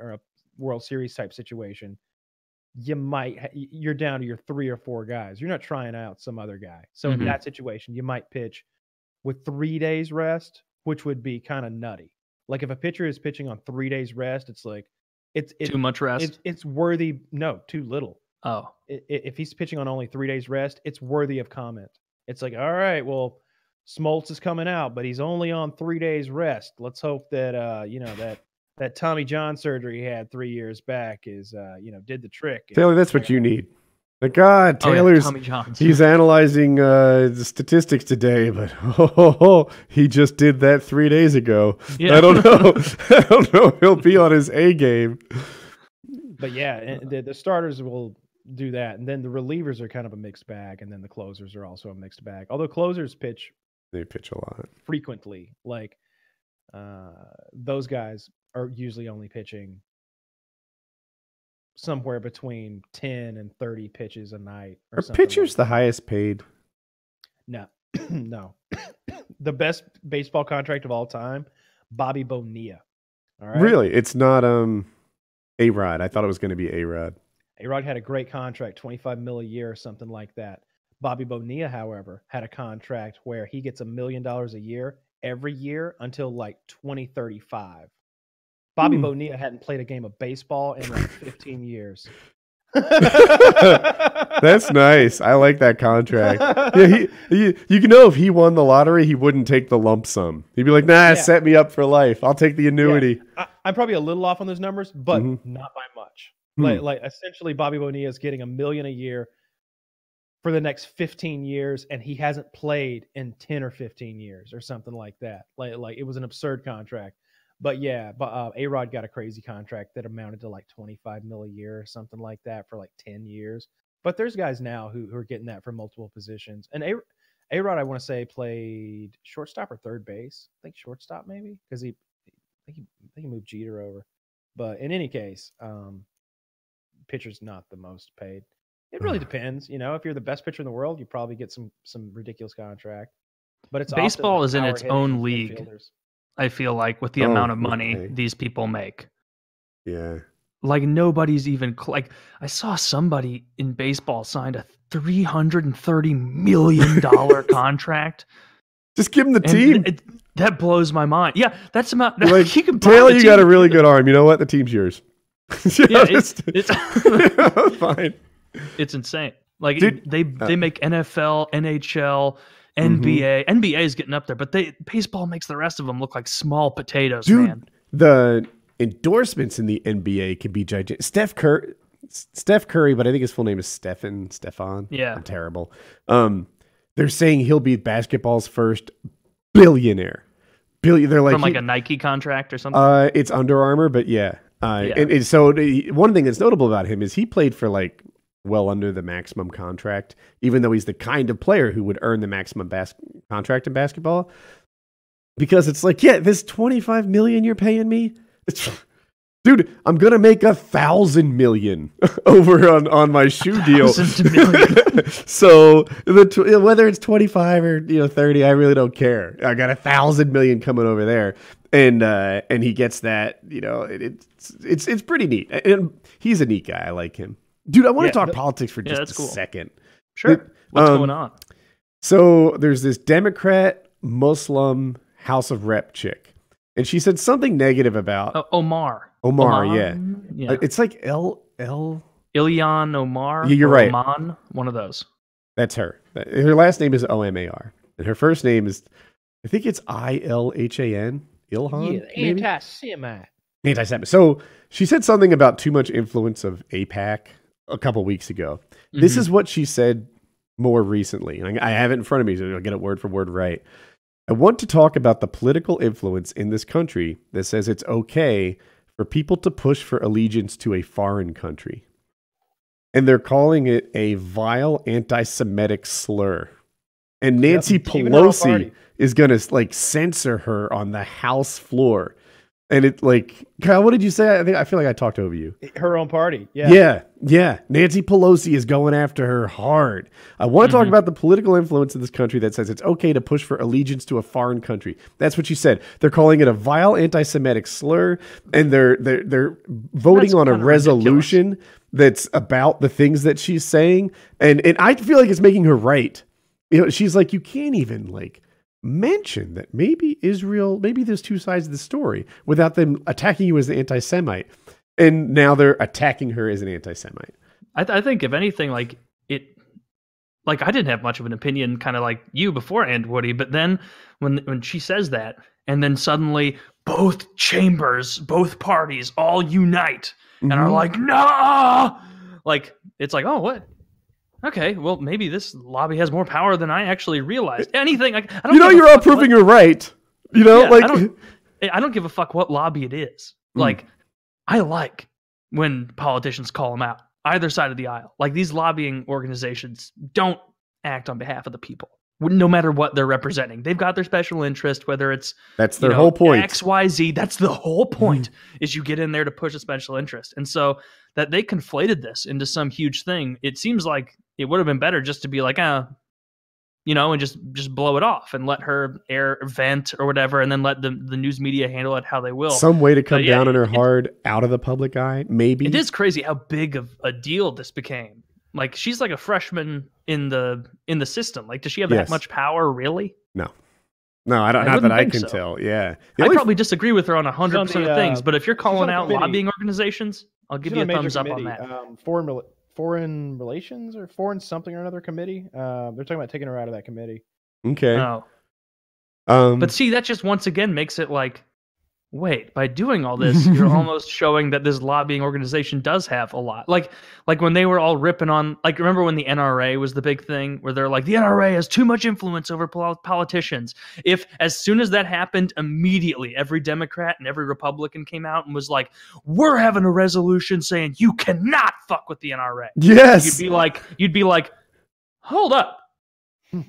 or a World Series type situation, you're down to your 3 or 4 guys. You're not trying out some other guy. So in that situation, you might pitch with 3 days rest, which would be kind of nutty. Like if a pitcher is pitching on 3 days rest, it's like, It's too much rest. It's worthy. No, too little. Oh, if he's pitching on only 3 days rest, it's worthy of comment. It's like, all right, well, Smoltz is coming out, but he's only on 3 days rest. Let's hope that that Tommy John surgery he had 3 years back is did the trick. Taylor, that's what you need. Thank God, Taylor's he's analyzing the statistics today, but he just did that 3 days ago. Yeah. I don't know. If he'll be on his A game. But yeah, the starters will do that, and then the relievers are kind of a mixed bag, and then the closers are also a mixed bag. Although closers pitch a lot frequently. Like those guys are usually only pitching somewhere between 10 and 30 pitches a night. Or something. Are pitchers like the highest paid? No. No. The best baseball contract of all time, Bobby Bonilla. All right? Really? It's not A-Rod. I thought it was going to be A-Rod. A-Rod had a great contract, $25 million a year or something like that. Bobby Bonilla, however, had a contract where he gets $1 million a year every year until like 2035. Bobby Bonilla hadn't played a game of baseball in like 15 years. That's nice. I like that contract. Yeah, you can know if he won the lottery, he wouldn't take the lump sum. He'd be like, nah, set me up for life. I'll take the annuity. Yeah. I'm probably a little off on those numbers, but not by much. Like essentially, Bobby Bonilla is getting $1 million a year for the next 15 years, and he hasn't played in 10 or 15 years or something like that. Like it was an absurd contract. But yeah, A-Rod got a crazy contract that amounted to like $25 million a year or something like that for like 10 years. But there's guys now who are getting that for multiple positions. And A-Rod, I want to say, played shortstop or third base. I think shortstop maybe, because he moved Jeter over. But in any case, pitcher's not the most paid. It really depends. You know, if you're the best pitcher in the world, you probably get some ridiculous contract. But it's baseball is in its own league. Fielders. I feel like with the amount of money these people make. Yeah. Like nobody's even like I saw somebody in baseball signed a $330 million contract. Just give him the team. That blows my mind. Yeah, that's about like, he can Taylor, you got a really good arm. You know what? The team's yours. Yeah, it's fine. It's insane. Like they make NFL, NHL, NBA. NBA is getting up there, but baseball makes the rest of them look like small potatoes, dude, man. The endorsements in the NBA can be gigantic. Steph Curry, but I think his full name is Stefan. Yeah. I'm terrible. They're saying he'll be basketball's first billionaire. They're like, from like a Nike contract or something? It's Under Armour, but yeah. And so one thing that's notable about him is he played for like well under the maximum contract, even though he's the kind of player who would earn the maximum contract in basketball. Because it's like, yeah, this $25 million you're paying me, it's, dude, I'm going to make $1,000 million over on my shoe deal. So whether it's 25 or 30, I really don't care. I got $1,000 million coming over there. And he gets that, it's pretty neat. And he's a neat guy. I like him. Dude, I want to talk politics for just a second. Sure. What's going on? So there's this Democrat Muslim House of Rep chick, and she said something negative about Omar. Yeah. It's like Ilhan Omar. Yeah, you're right. Oman, one of those. That's her. Her last name is Omar, and her first name is, I think it's Ilhan. Ilhan. Yeah, anti-Semite. So she said something about too much influence of AIPAC a couple weeks ago. Mm-hmm. This is what she said more recently. And I have it in front of me, so I'll get it word for word right. I want to talk about the political influence in this country that says it's okay for people to push for allegiance to a foreign country. And they're calling it a vile anti-Semitic slur. And Nancy Pelosi is going to censor her on the House floor. And it Kyle, what did you say? I feel like I talked over you. Her own party. Yeah. Yeah. Nancy Pelosi is going after her hard. I want to talk about the political influence in this country that says it's okay to push for allegiance to a foreign country. That's what she said. They're calling it a vile anti-Semitic slur, and they're voting on a resolution that's about the things that she's saying. And I feel like it's making her right. She's like, you can't even mention that maybe there's two sides of the story without them attacking you as an anti-Semite. And now they're attacking her as an anti-Semite. I think if anything, I didn't have much of an opinion kind of like you before, and Woody, but then when she says that, and then suddenly both chambers, both parties all unite and are like, no, it's like, oh, what? Okay, well, maybe this lobby has more power than I actually realized. Anything, I don't. You're all proving you're right. Yeah, I don't give a fuck what lobby it is. I like when politicians call them out, either side of the aisle. These lobbying organizations don't act on behalf of the people, no matter what they're representing. They've got their special interest, whether it's that's their whole point. X, Y, Z. That's the whole point. Is you get in there to push a special interest, and so that they conflated this into some huge thing. It seems like. It would have been better just to be like, and just blow it off and let her vent or whatever, and then let the news media handle it how they will. Some way to come down on her hard out of the public eye, maybe. It is crazy how big of a deal this became. She's like a freshman in the system. Does she have that much power, really? No, I don't. Not that I can tell. Yeah, I probably disagree with her on 100% of things. But if you're calling out lobbying organizations, I'll give you a thumbs up on that. Foreign relations or foreign something or another committee. They're talking about taking her out of that committee. Okay. Oh. But see, that just once again makes it wait, by doing all this, you're almost showing that this lobbying organization does have a lot. Like when they were all ripping on, remember when the NRA was the big thing where they're like, the NRA has too much influence over politicians. If as soon as that happened, immediately every Democrat and every Republican came out and was like, we're having a resolution saying you cannot fuck with the NRA. Yes. You'd be like, hold up.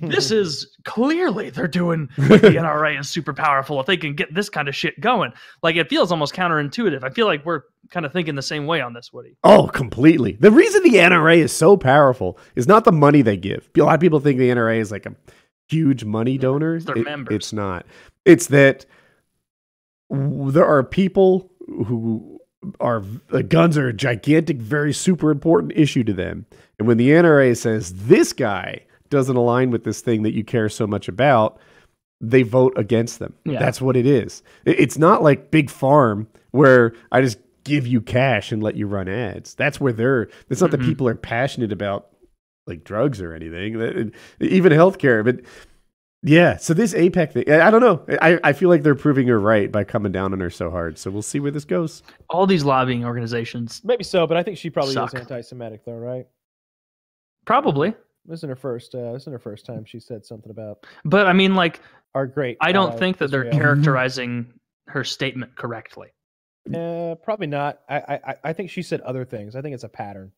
This is clearly they're doing what the NRA is super powerful if they can get this kind of shit going. It feels almost counterintuitive. I feel like we're kind of thinking the same way on this, Woody. Oh, completely. The reason the NRA is so powerful is not the money they give. A lot of people think the NRA is a huge money donor. It's their members. It's not. It's that there are people who are guns are a gigantic, very super important issue to them. And when the NRA says this guy doesn't align with this thing that you care so much about, they vote against them. Yeah. That's what it is. It's not like Big Farm where I just give you cash and let you run ads. That's where it's not that people are passionate about drugs or anything, even healthcare. But yeah, so this AIPAC thing, I don't know. I feel like they're proving her right by coming down on her so hard. So we'll see where this goes. All these lobbying organizations. Maybe so, but I think she probably is anti-Semitic though, right? Probably. This isn't her first time she said something about. But I mean, our great. I don't think that they're characterizing her statement correctly. Probably not. I think she said other things. I think it's a pattern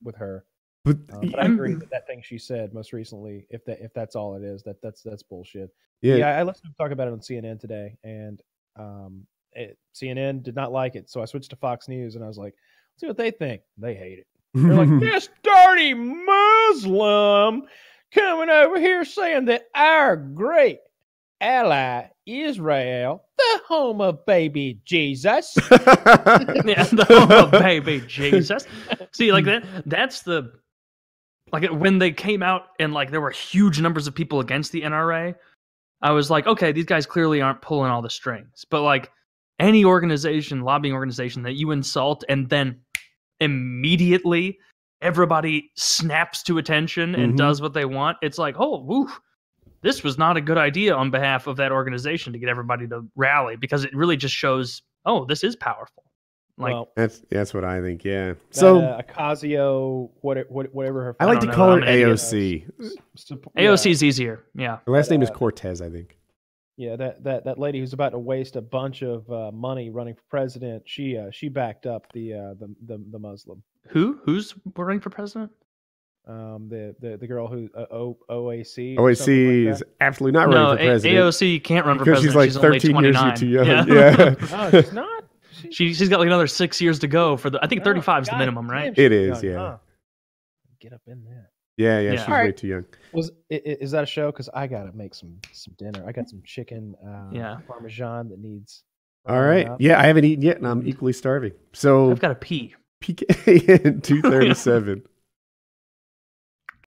with her. But I agree with that thing she said most recently. If that's all it is, that's bullshit. Yeah, I listened to him talk about it on CNN today, and CNN did not like it, so I switched to Fox News, and I was like, let's see what they think. They hate it. They're like, this dirty Muslim coming over here saying that our great ally Israel, the home of baby Jesus. Yeah, the home of baby Jesus. See, like that's the, like, when they came out and like there were huge numbers of people against the NRA, I was like, okay, these guys clearly aren't pulling all the strings. But like any organization, lobbying organization that you insult and then immediately everybody snaps to attention and does what they want, it's like, oh, woo, this was not a good idea on behalf of that organization to get everybody to rally, because it really just shows, oh, this is powerful. Like, well, that's what I think. Yeah. That, so Ocasio, whatever her. I like to call her AOC. AOC is easier. Yeah. Her last name is Cortez, I think. Yeah, that lady who's about to waste a bunch of money running for president. She backed up the Muslim. Who's running for president? The girl who OAC. OAC is absolutely not running for president. AOC can't run for president. Because she's like 13 years too young. Yeah. No, she's not. She's got like another 6 years to go for the. I think 35 is the minimum, right? It is. Young, yeah. Huh? Get up in there. Yeah, she's way too young. Is that a show? Because I gotta make some dinner. I got some chicken parmesan that needs. All right. Up. Yeah, I haven't eaten yet, and I'm equally starving. So I've got to pee. PK 237.